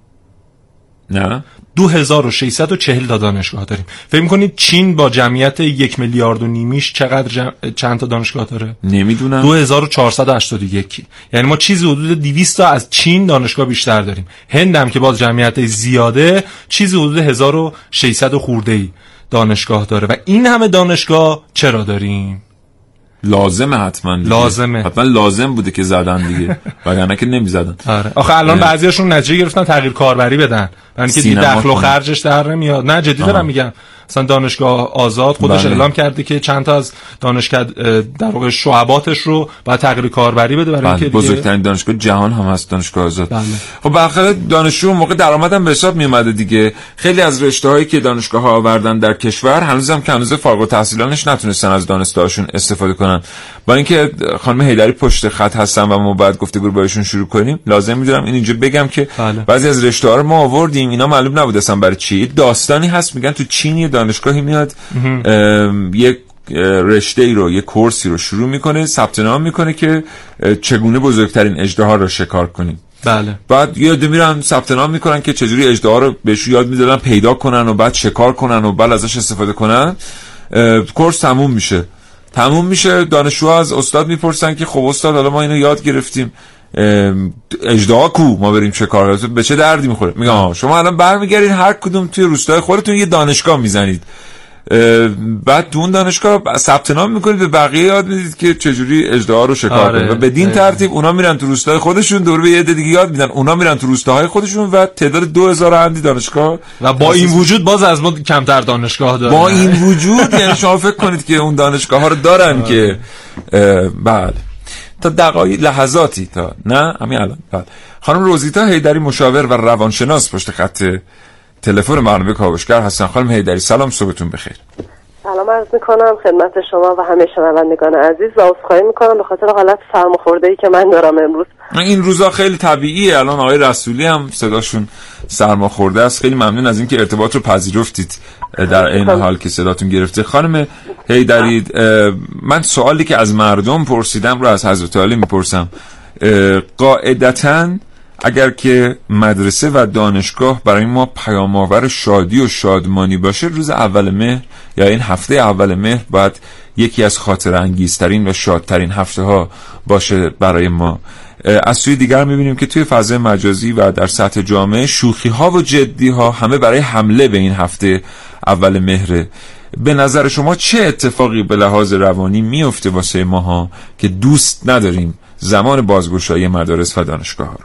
نه 2640 تا دانشگاه داریم. فکر می‌کنید چین با جمعیت 1.5 میلیارد چقدر چند تا دانشگاه داره؟ نمیدونم. 2481. یعنی ما چیزی حدود 200 تا از چین دانشگاه بیشتر داریم. هند هم که باز جمعیت زیاده، چیزی حدود 1600 خورده‌ای دانشگاه داره. و این همه دانشگاه چرا داریم؟ لازمه، حتما دیگه. حتما لازم بوده که زدن دیگه، وگرنه که نمیزدن. آخه الان بعضیاشون نتیجه گرفتن تغییر کاربری بدن، یعنی که دخل و خرجش در نمیاد. نه جدی دارم میگم، مثلا دانشگاه آزاد خودش اعلام کرده که چند تا از دانشگاه در واقع شعباتش رو باید تغییر کاربری بده، برای اینکه بزرگترین دانشگاه جهان هم هست دانشگاه آزاد. خب بالاخره دانشجو موقع درآمدم به حساب میومده دیگه. خیلی از رشته‌هایی که دانشگاه‌ها آوردن در کشور هنوزم کنوز فارغ التحصیلانش نتونستن از دانشگاهشون استفاده کنن. با اینکه خانم حیدری پشت خط هستن و ما بعد گفتگو با ایشون شروع کنیم، لازم می‌دونم این اینجا بگم که بعضی از رشته‌ها رو ما آوردیم، اینا معلوم نبود اصلا برای چی. داستانی هست میگن تو چینی دانشگاهی میاد یک رشته ای رو، یک کورسی رو شروع میکنه، ثبت نام میکنه که چگونه بزرگترین اژدها رو شکار کنیم. بعد یاد میرن ثبت نام میکنن که چجوری اژدها رو بهش یاد میدادن پیدا کنن و بعد شکار کنن و بعد ازش استفاده کنن. کورس تموم میشه دانشجوها از استاد میپرسن که خب استاد حالا ما اینو یاد گرفتیم، اژدها کو، ما بریم چه کار کنیم، به چه دردی میخوره؟ میگم شما الان برمیگردین هر کدوم توی روستای خودتون یه دانشگاه میزنید، بعد تو اون دانشگاه ثبت نام میکنید، به بقیه یاد میدید که چجوری اژدها رو شکار کنید. و بدین ترتیب اونا میرن تو روستای خودشون، دور به یه دیگه یاد میدن، اونا میرن تو روستاهای خودشون و تعداد 2000 اندی دانشگاه. و با این وجود باز از ما کمتر دانشگاه دارن. با این وجود یعنی شما فکر کنید که اون دانشگاه‌ها رو دارن که بله تا دقایق لحظاتی تا نه همین الان. خانم روزیتا حیدری مشاور و روانشناس پشت خط تلفن برنامه کاوشگر هستن. خانم حیدری سلام، صبحتون بخیر. سلام عرض میکنم خدمت شما و همه شنوندگان عزیز و عذرخواهی میکنم به خاطر حالت سرماخوردگی که من دارم امروز. این روزا خیلی طبیعیه، الان آقای رسولی هم صداشون سرماخورده است. خیلی ممنون از اینکه ارتباط رو پذیرفتید در این حال که صداتون گرفته. خانم حیدری من سوالی که از مردم پرسیدم رو از حضرت عالی میپرسم. قاعدتاً اگر که مدرسه و دانشگاه برای ما پیام‌آور شادی و شادمانی باشه، روز اول مهر یا این هفته اول مهر باید یکی از خاطر انگیزترین و شادترین هفته ها باشه برای ما. از سوی دیگر میبینیم که توی فضای مجازی و در سطح جامعه شوخی ها و جدی ها همه برای حمله به این هفته اول مهره. به نظر شما چه اتفاقی به لحاظ روانی میفته واسه ماها که دوست نداریم زمان بازگشایی مدارس و دانشگاه ها؟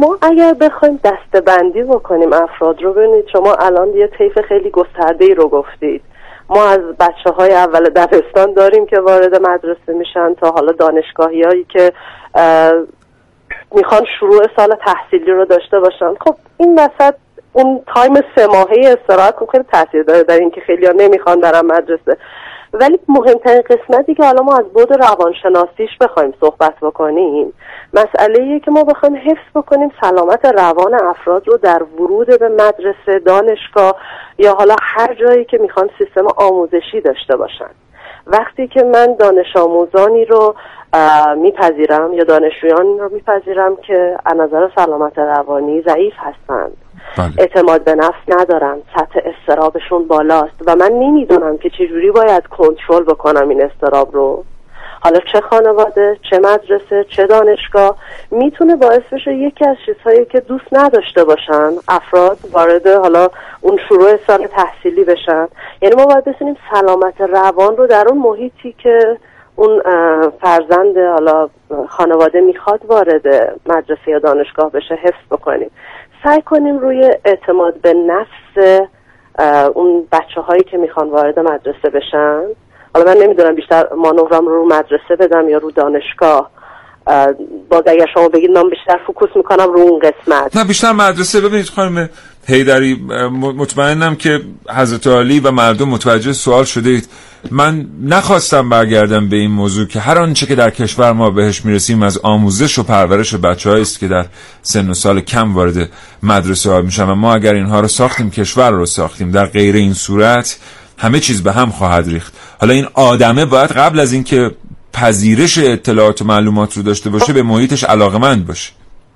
ما اگر بخوایم دسته‌بندی بکنیم افراد رو، ببینید شما الان یه طیف خیلی گسترده‌ای رو گفتید. ما از بچه‌های اول دبستان داریم که وارد مدرسه میشن تا حالا دانشگاهیایی که میخوان شروع سال تحصیلی رو داشته باشن. خب این وسط اون تایم 3 ماهه استراحت خیلی تاثیر داره در اینکه خیلی‌ها نمیخوان برن مدرسه. ولی مهمترین قسمتی که حالا ما از بعد روانشناسیش بخوایم صحبت بکنیم، مسئله‌ایه که ما بخوایم حفظ بکنیم سلامت روان افراد رو در ورود به مدرسه، دانشگاه یا حالا هر جایی که میخوان سیستم آموزشی داشته باشن. وقتی که من دانش آموزانی رو میپذیرم یا دانشجویان رو میپذیرم که از نظر سلامت روانی ضعیف هستند، اعتماد به نفس ندارم، سطح استرابشون بالاست و من نمیدونم که چجوری باید کنترل بکنم این استراب رو، حالا چه خانواده، چه مدرسه، چه دانشگاه، میتونه باعث بشه یکی از چیزهایی که دوست نداشته باشن افراد وارد حالا اون شروع سال تحصیلی بشن. یعنی ما باید بتونیم سلامت روان رو در اون محیطی که اون فرزند حالا خانواده میخواد وارد مدرسه یا دانشگاه بشه حفظ بکنیم. سعی کنیم روی اعتماد به نفس اون بچه هایی که میخوان وارد مدرسه بشن، حالا من نمیدونم بیشتر مانورم رو مدرسه بدم یا رو دانشگاه، باید اگر شما بگید من بیشتر فوکوس میکنم رو اون قسمت، نه بیشتر مدرسه. ببینید خانم حیدری مطمئنم که حضرت عالی و مردم متوجه سوال شده اید. من نخواستم برگردم به این موضوع که هر آنچه که در کشور ما بهش میرسیم از آموزش و پرورش بچه‌ها است که در سن و سال کم وارد مدرسه ها میشن و ما اگر اینها رو ساختیم، کشور رو ساختیم. در غیر این صورت همه چیز به هم خواهد ریخت. حالا این آدمه باید قبل از اینکه پذیرش اطلاعات و معلومات رو داشته باشه به محیطش علاقه‌مند باشه.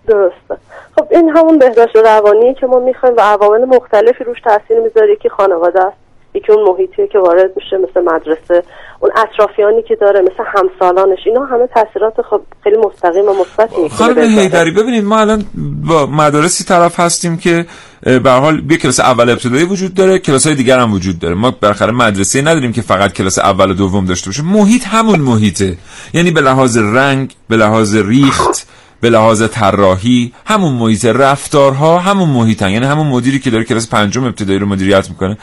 درسته. خب این همون بهداشت روانی که ما می‌خوایم و عوامل مختلفی روش تاثیر می‌ذاره. یکی خانواده است، یکی اون محیطی که وارد میشه مثل مدرسه، اون اطرافیانی که داره مثل همسالانش، اینا همه تاثیرات خب خیلی مستقیم و مثبت می‌کنه. خانم حیدری ببینید ما الان با مدارسی طرف هستیم که به هر حال یک کلاس اول ابتدایی وجود داره، کلاس‌های دیگر هم وجود داره. ما بالاخره مدرسه نداریم که فقط کلاس اول و دوم داشته باشه. محیط همون محیطه، یعنی به لحاظ رنگ، به لحاظ ریخت، به لحاظ طراحی همون محیط، رفتارها همون محیطن. یعنی همون مدیری که داره کلاس پنجم ابتدایی رو مدیریت میکنه،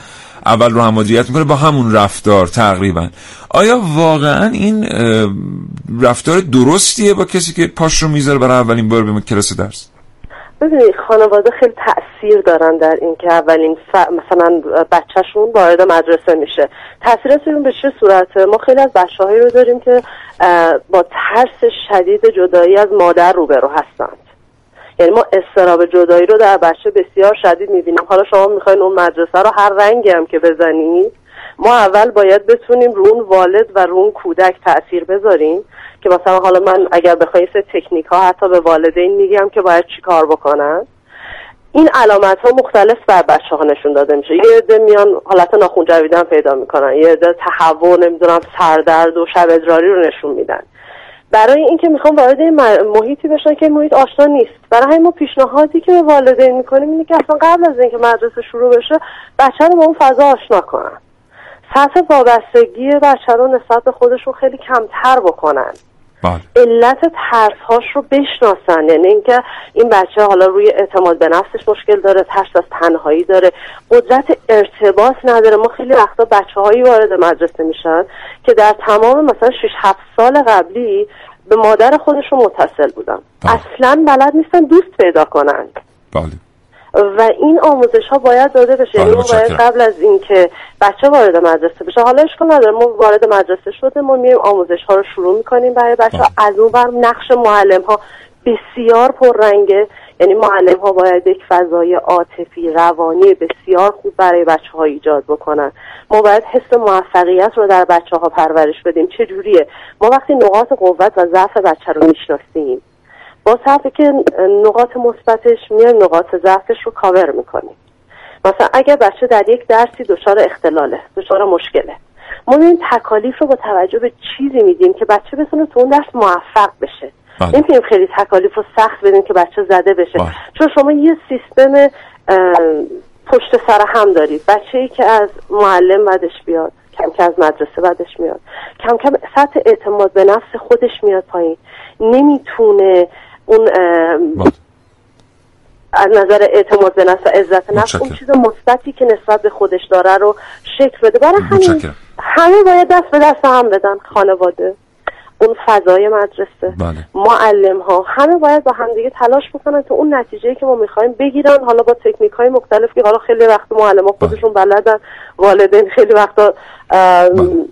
اول رو هم مدیریت میکنه با همون رفتار تقریبا. آیا واقعا این رفتار درستیه با کسی که پاش رو میذاره برای اولین بار به کلاس درس؟ ببینید خانواده خیلی تأثیر دارن در اینکه اولین مثلا بچه‌شون وارد مدرسه میشه. تأثیرشون به چه صورته؟ ما خیلی از بچه‌هایی رو داریم که با ترس شدید جدایی از مادر روبرو هستند. یعنی ما اضطراب جدایی رو در بچه بسیار شدید می‌بینیم. حالا شما می‌خواید اون مدرسه رو هر رنگی هم که بزنید، ما اول باید بتونیم رو اون والد و رو اون کودک تأثیر بذاریم که مثلا حالا من اگر بخوایی سه تکنیک ها حتی به والدین میگم که باید چی کار بکنن. این علامت ها مختلف بر بچه ها نشون داده میشه. یه عده میان حالت ناخن جویدن پیدا میکنن، یه عده تهوع، نمیدونم سردرد و شب ادراری رو نشون میدن. برای اینکه میخوام وارد این محیطی بشن که محیط آشنا نیست، برای همین ما پیشنهادی که به والدین میکنیم اینه که اصلا قبل از اینکه مدرسه شروع بشه بچه رو با اون فضا آشنا کنن، سطح وابستگی بچه رو نسبت به خودشون خیلی کمتر بکنن. علت ترس‌هاش رو بشناسن، یعنی اینکه این بچه حالا روی اعتماد به نفسش مشکل داره، ترس از تنهایی داره، قدرت ارتباط نداره. ما خیلی وقتا بچه‌هایی وارد مدرسه میشن که در تمام مثلا 6-7 سال قبلی به مادر خودشون متصل بودن، اصلا بلد نیستن دوست پیدا کنن. بله. و این آموزش ها باید داده بشه، یعنی ما باید قبل از این که بچه وارد مدرسه بشه، حالا اشکال نداره ما وارد مدرسه شده، ما میریم آموزش ها رو شروع میکنیم برای بچه ها. از اون بر نقش معلم ها بسیار پررنگه، یعنی معلم ها باید یک فضای عاطفی روانی بسیار خوب برای بچه ها ایجاد بکنن. ما باید حس موفقیت رو در بچه ها پرورش بدیم. چجوریه؟ ما وقتی نقاط قوت و ضعف بچه رو میشناسیم، با صرفی که نقاط مثبتش میایم نقاط ضعفش رو کاور میکنیم. مثلا اگر بچه در یک درسی دچار اختلاله، دچار مشکله، ما این تکالیف رو با توجه به چیزی میدیم که بچه بتونه تو اون درس موفق بشه. نمی‌تونیم خیلی تکالیف رو سخت بدیم که بچه زده بشه. چون شما یه سیستم پشت سر هم دارید. بچه‌ای که از معلم بدش بیاد، کم کم از مدرسه بدش میاد، کم کم سطح اعتماد به نفس خودش میاد پایین، نمیتونه اون از نظر اعتماد به نفس و عزت نفس اون چیز مثبتی که نسبت به خودش داره رو شکل بده. برای همین همه باید دست به دست هم بدن، خانواده، اون فضای مدرسه، معلم ها، همه باید با همدیگه تلاش بکنن تا اون نتیجه‌ای که ما میخوایم بگیرن، حالا با تکنیک‌های مختلف که حالا خیلی وقت معلم ها خودشون بلدن، والدین خیلی وقتا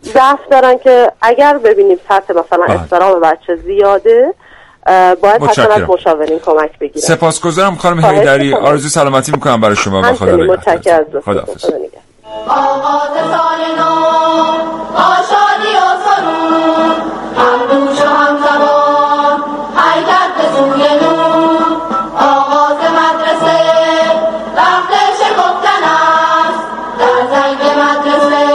ضعف دارن که اگر ببینیم سطح مثلا اضطراب بچه زیاده باید حتما از مشاورین کمک بگیرن. سپاسگزارم خانم حیدری، آرزوی سلامتی میکنم برای شما و خدا نگهدار. خداحافظ. آغاز سال نو با شادی و سرور، هم دوش و هم زبان حرکت به سوی نور. آغاز مدرسه وقت شکفتن است، در زنگ مدرسه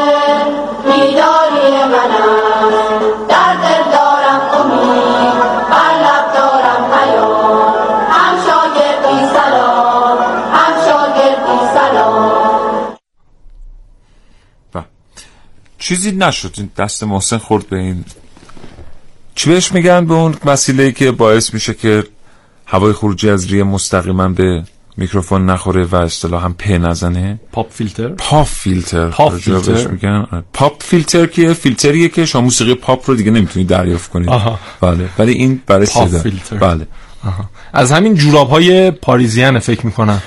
بیداری من است. در دل دارم امید، بر لب دارم پیام، هم شاگردی سلام، هم شاگردی سلام. چیزی نشد، این دست محسن خورد به این چی بهش میگن، به اون وسیله‌ای که باعث میشه که هوای خروجی از ریه مستقیما به میکروفون نخوره و اصطلاحاً هم په نزنه. پاپ فیلتر پاپ فیلتر که فیلتریه که شما موسیقی پاپ رو دیگه نمیتونید دریافت کنید. بله، ولی این برای صدا. بله. از همین جوراب‌های پاریزیان فکر میکنم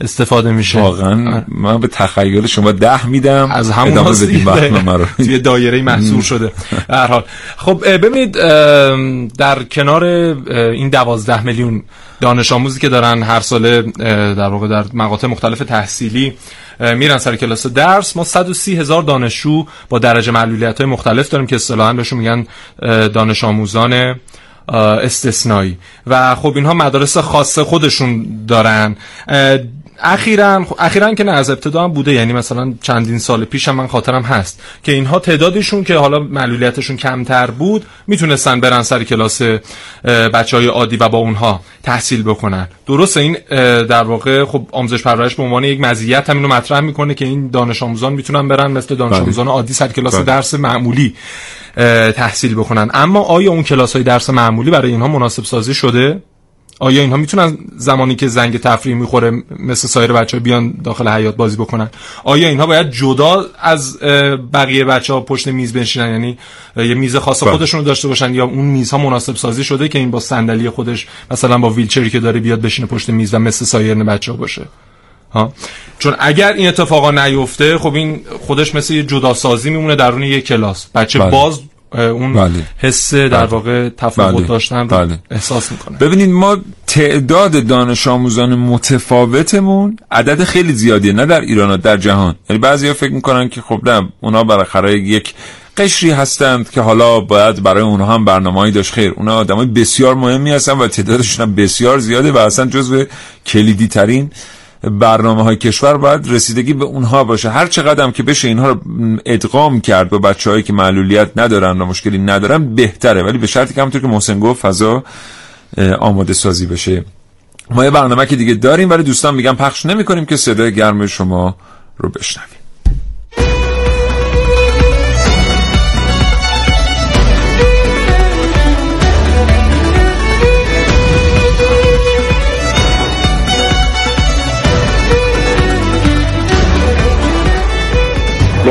استفاده میشه. واقعا من به تخیل شما 10 میدم. از همون راستی توی دایره محصور شده. به هر حال خب ببینید، در کنار این 12 میلیون دانش آموزی که دارن هر ساله در واقع در مقاطع مختلف تحصیلی میرن سر کلاس درس، ما 130,000 دانشجو با درجه معلولیت‌های مختلف داریم که اصطلاحاً بهشون میگن دانش آموزان استثنایی، و خب اینها مدارس خاص خودشون دارن. اخیراً که نه، از ابتدا هم بوده، یعنی مثلا چندین سال پیش هم من خاطرم هست که اینها تعدادشون که حالا معلولیتشون کمتر بود میتونستن برن سر کلاس بچهای عادی و با اونها تحصیل بکنن. درسته این در واقع خب آموزش پرورش به عنوان یک مزیت همین رو مطرح میکنه که این دانش آموزان میتونن برن مثل دانش آموزان عادی سر کلاس درس معمولی تحصیل بکنن. اما آیا اون کلاس‌های درس معمولی برای اینها مناسب سازی شده؟ آیا اینها میتونن زمانی که زنگ تفریح میخوره مثل سایر بچه‌ها بیان داخل حیاط بازی بکنن؟ آیا اینها باید جدا از بقیه بچه‌ها پشت میز بنشینن، یعنی یه میز خاص خودشون رو داشته باشن، یا اون میزها مناسب سازی شده که این با صندلی خودش مثلا با ویلچری که داره بیاد بشینه پشت میز و مثل سایر بچه‌ها باشه؟ چون اگر این اتفاقا نیفته خب این خودش مثل یه جدا سازی میمونه درون یک کلاس، بچه باز اون حس در واقع تفاوت داشتن رو احساس میکنه. ببینید ما تعداد دانش آموزان متفاوتمون عدد خیلی زیادیه، نه در ایران، در جهان. یعنی بعضیا فکر میکنن که خب نه، اونا بالاخره یک قشری هستند که حالا باید برای اونها هم برنامه‌ای داشت. خیر، اونا آدمای بسیار مهمی هستن و تعدادشون هم بسیار زیاده و اصلا جزو کلیدی ترین برنامه‌های کشور باید رسیدگی به اونها باشه. هر چقدر هم که بشه اینها رو ادغام کرد به بچه‌هایی که معلولیت ندارن و مشکلی ندارن بهتره، ولی به شرطی که همونطور که محسن گفت فضا آماده سازی بشه. ما یه برنامه که دیگه داریم ولی دوستان میگن پخش نمی‌کنیم که صدای گرم شما رو بشنویم.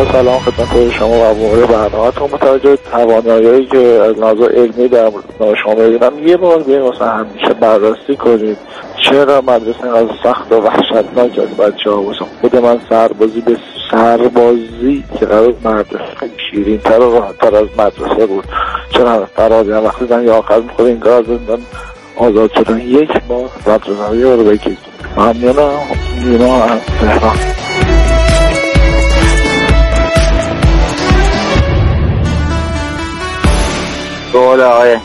با سلام خدمت شما و همراهان برنامه‌تون. متوجه توانایی که از نظر علمی در شما می‌بینم یه بار بیاین مثلا همیشه بررسی کنید چرا مدرسه از سخت و وحشتناک از بچه‌ها واسه خود من سربازی به سربازی که قرار مدرسه شیرین‌تر و راحت‌تر از مدرسه بود چرا فرازی هم وقتی زن یا آخر می‌خواد این کار زندان آزاد شدن یک بار مدرسه رو بگید ممنونم از تهران. قول آقای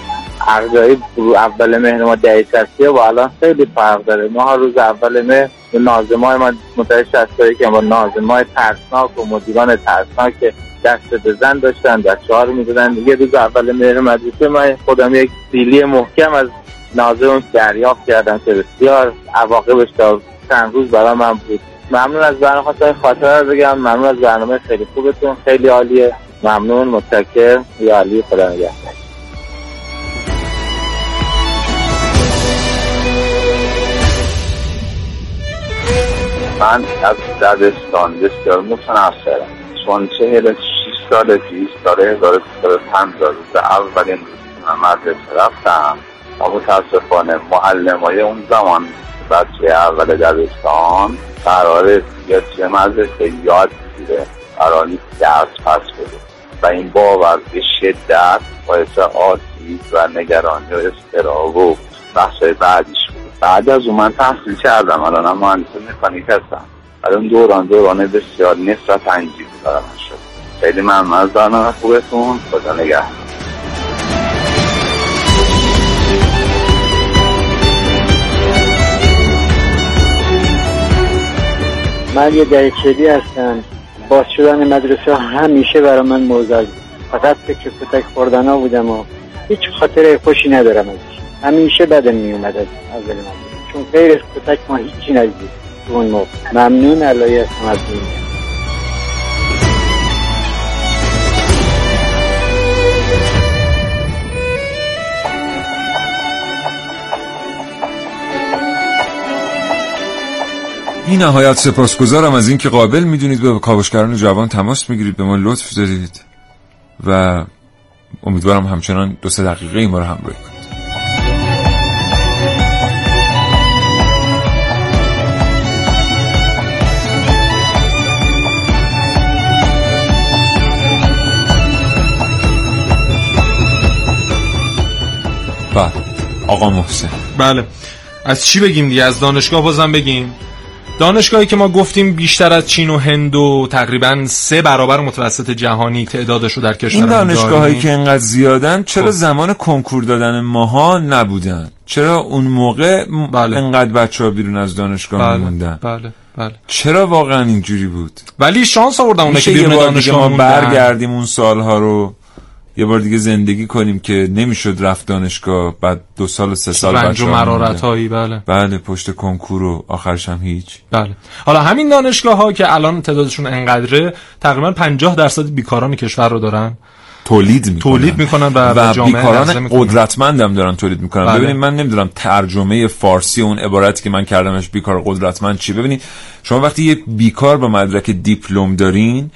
عقیلی اول مهر ما 10 درصدیه و الان خیلی فرق داره. ما روز اول مهر ناظمای ما متوجه شدیم که ما ناظمای ترسناک و مدیران ترسناک دست به زن داشتن بچه‌ها رو می‌دادن. دیگه روز اول مهر مدرسه من خودم یک سیلی محکم از ناظم دریافت کردم که بسیار عواقبش تا چند روز برای من بود. ممنون از برنامه‌های خاطره رو بگم. ممنون از برنامه خیلی خوبتون، خیلی عالیه. ممنون، متشکرم. یا علی خدا نگهدار. من از دبستان بسیار متنفرم، چون 46 ساله که سال 1350 اولین مدرسه رفتم و متاسفانه معلمای اون زمان بچه اول دبستان قراره یا چه مدرسه یاد بگیره، قرار نیست درس پس بده و این باور به شدت باعث آسیب و نگرانی و اضطراب و بحث‌های بعدیش. بعد از اون من تحصیل کردم، الان هم مهندس مکانیک هستم. الان دورانه بسیار نفرت انگیز دارم شد. خیلی ممنون از برنامه خوبتون، خدا نگهدار. من یه دهچدی هستم. باز شدن مدرسه همیشه برای من موضوع بود. فقط فکر کتک خوردن ها بودم و هیچ خاطره خوشی ندارم ازش. همیشه بدم می اومد از اول مدرسه، چون غیر از کتک ما هیچی ندید تو اون موقع. ممنون. علایی هستم از دنیا. این نهایت سپاسگزارم از این که قابل میدونید به کاوشگران جوان تماس میگیرید، به ما لطف دارید و امیدوارم همچنان 2-3 دقیقه ما رو همراهی کنید. بله آقا محسن، بله از چی بگیم دیگه؟ از دانشگاه بازم بگیم. دانشگاهی که ما گفتیم بیشتر از چین و هند و تقریباً 3 برابر متوسط جهانی تعدادشو در کشور این دانشگاهایی که انقدر زیادن چرا زمان کنکور دادن ماها نبودن؟ چرا اون موقع انقدر بچه‌ها بیرون از دانشگاه موندن؟ بله. چرا واقعا اینجوری بود؟ ولی شانس آوردن اون که بیرون دانشگاه ما برگردیم اون سالها رو یه بار دیگه زندگی کنیم که نمیشد رفت دانشگاه. بعد 2 سال و 3 سال رنج و مرارت‌هایی. بله پشت کنکور و آخرش هم هیچ. بله حالا همین دانشگاه‌ها که الان تعدادشون انقدره تقریبا 50% بیکاران کشور رو دارن تولید میکنن و بیکاران قدرتمند هم دارن تولید میکنن. ببینید من نمیدونم ترجمه فارسی اون عبارتی که من کردمش بیکار قدرتمند چی. ببینید شما وقتی یه بیکار با مدرک دیپلم دارین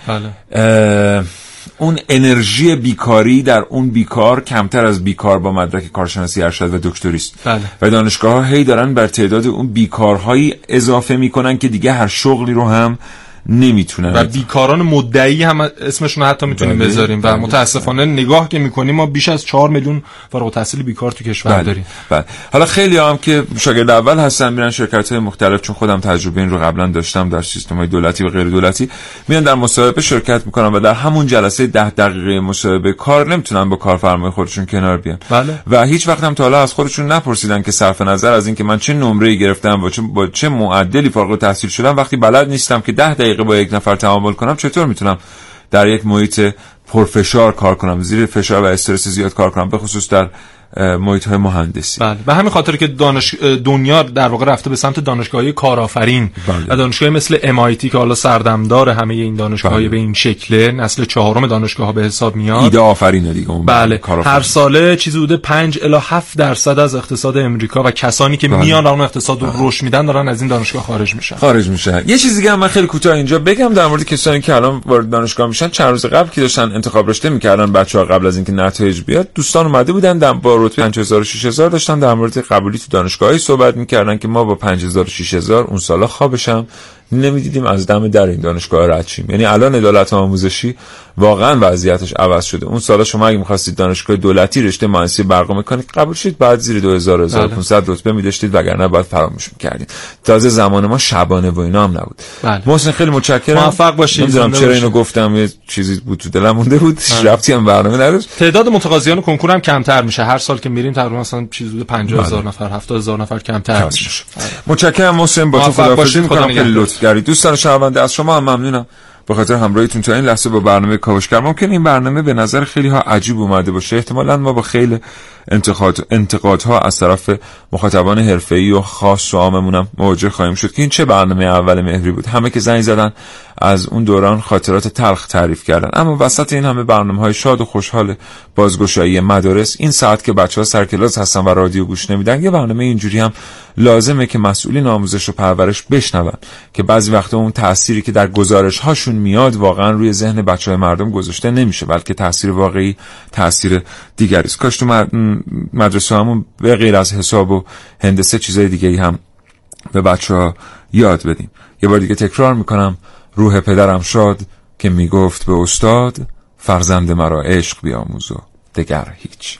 اون انرژی بیکاری در اون بیکار کمتر از بیکار با مدرک کارشناسی ارشد و دکتریست. و دانشگاه‌ها هی دارن بر تعداد اون بیکارهایی اضافه میکنن که دیگه هر شغلی رو هم نمیتونن. و بیکاران مدعی هم اسمشون حتی میتونیم بذاریم. و متاسفانه نگاه که میکنیم ما بیش از 4 میلیون فارغ التحصیل بیکار تو کشور داریم. حالا خیلی هم که شاگرد اول هستن میرن شرکت‌های مختلف، چون خودم تجربه این رو قبلا داشتم در سیستم‌های دولتی و غیر دولتی، میان در مصاحبه شرکت میکنن و در همون جلسه 10 دقیقه مصاحبه کار نمیتونن با کارفرمای خودشون کنار بیان. و هیچ وقت هم تا حالا از خودشون نپرسیدن که صرف نظر از اینکه من چه نمره‌ای گرفتم و با چه معدلی فارغ التحصیل شدم، وقتی بلد نیستم که 10 دقیقه با یک نفر تعامل کنم چطور میتونم در یک محیط پرفشار کار کنم، زیر فشار و استرس زیاد کار کنم، به خصوص در محیط‌های مهندسی. بله، به همین خاطر که دنیا در واقع رفته به سمت دانشگاه‌های کارآفرین و دانشگاه‌های مثل MIT که حالا سردمدار همه این دانشگاه‌های به این شکله، نسل چهارم دانشگاه‌ها به حساب میاد. ایده آفرینه دیگه اون. بله، هر ساله چیزی حدود 5-7% از اقتصاد امریکا و کسانی که میان اون اقتصاد رو رشد میدن دارن از این دانشگاه خارج میشن. یه چیز دیگه من خیلی کوتاه اینجا بگم در مورد کسانی که الان وارد دانشگاه میشن. چند روز قبل که داشتن انتخاب رشته می‌کردن بچه‌ها، قبل از اینکه نتایج بیاد دوستان اومده بودن با رتبه 5000 و 6000 داشتن در مورد قبولی تو دانشگاهی صحبت می‌کردن که ما با 5000 و 6000 اون سالا خوابش هم نمی‌دیدیم، از دم در این دانشگاه رد شیم. یعنی الان عدالت آموزشی واقعا وضعیتش عوض شده. اون سالا شما اگه می‌خواستید دانشگاه دولتی رشته مهندسی برق و مکانیک قبول شید، بعد زیر 2000 و 1500 رتبه می‌داشتید، وگرنه بعد فراموش می‌کردید. تازه زمان ما شبانه و اینا هم نبود. بله. محسن خیلی متشکرم، موفق باشید. نمی‌دونم چرا اینو گفتم، یه چیزی بود تو دلم مونده بود، ربطی هم برنامه نداشت. تعداد متقاضیان کنکور هم کمتر میشه، هر سال که میریم تقریبا مثلا چیز حدود 50000 نفر 70000 نفر کمتر میشه. متشکرم محسن، با تو خداحافظی می‌کنم که لطف‌گری. دوستان شنونده از شما هم ممنونم به خاطر همراهیتون تا این لحظه با برنامه کاوشگر. ممکن این برنامه به نظر خیلی ها عجیب اومده باشه، احتمالاً ما با خیلی انتقادها از طرف مخاطبان حرفه‌ای و خاص و عاممون هم مواجه خواهیم شد که این چه برنامه اول مهری بود. همه که زنگ زدن از اون دوران خاطرات تلخ تعریف کردن، اما وسط این همه برنامه‌های شاد و خوشحال بازگشایی مدارس، این ساعت که بچه‌ها سر کلاس هستن و رادیو گوش نمیدن، یه برنامه اینجوری هم لازمه که مسئولین آموزش و پرورش بشنون که بعضی وقتا اون تأثیری که در گزارش‌هاشون میاد واقعا روی ذهن بچه‌های مردم گذاشته نمیشه، بلکه تأثیر واقعی تأثیر دیگری است. کاش تو مدرسه همون به غیر از حساب و هندسه چیزای دیگه‌ای هم به بچه‌ها یاد بدیم. یه بار دیگه تکرار می‌کنم، روح پدرم شاد که میگفت به استاد فرزند مرا عشق بیاموز و دگر هیچ.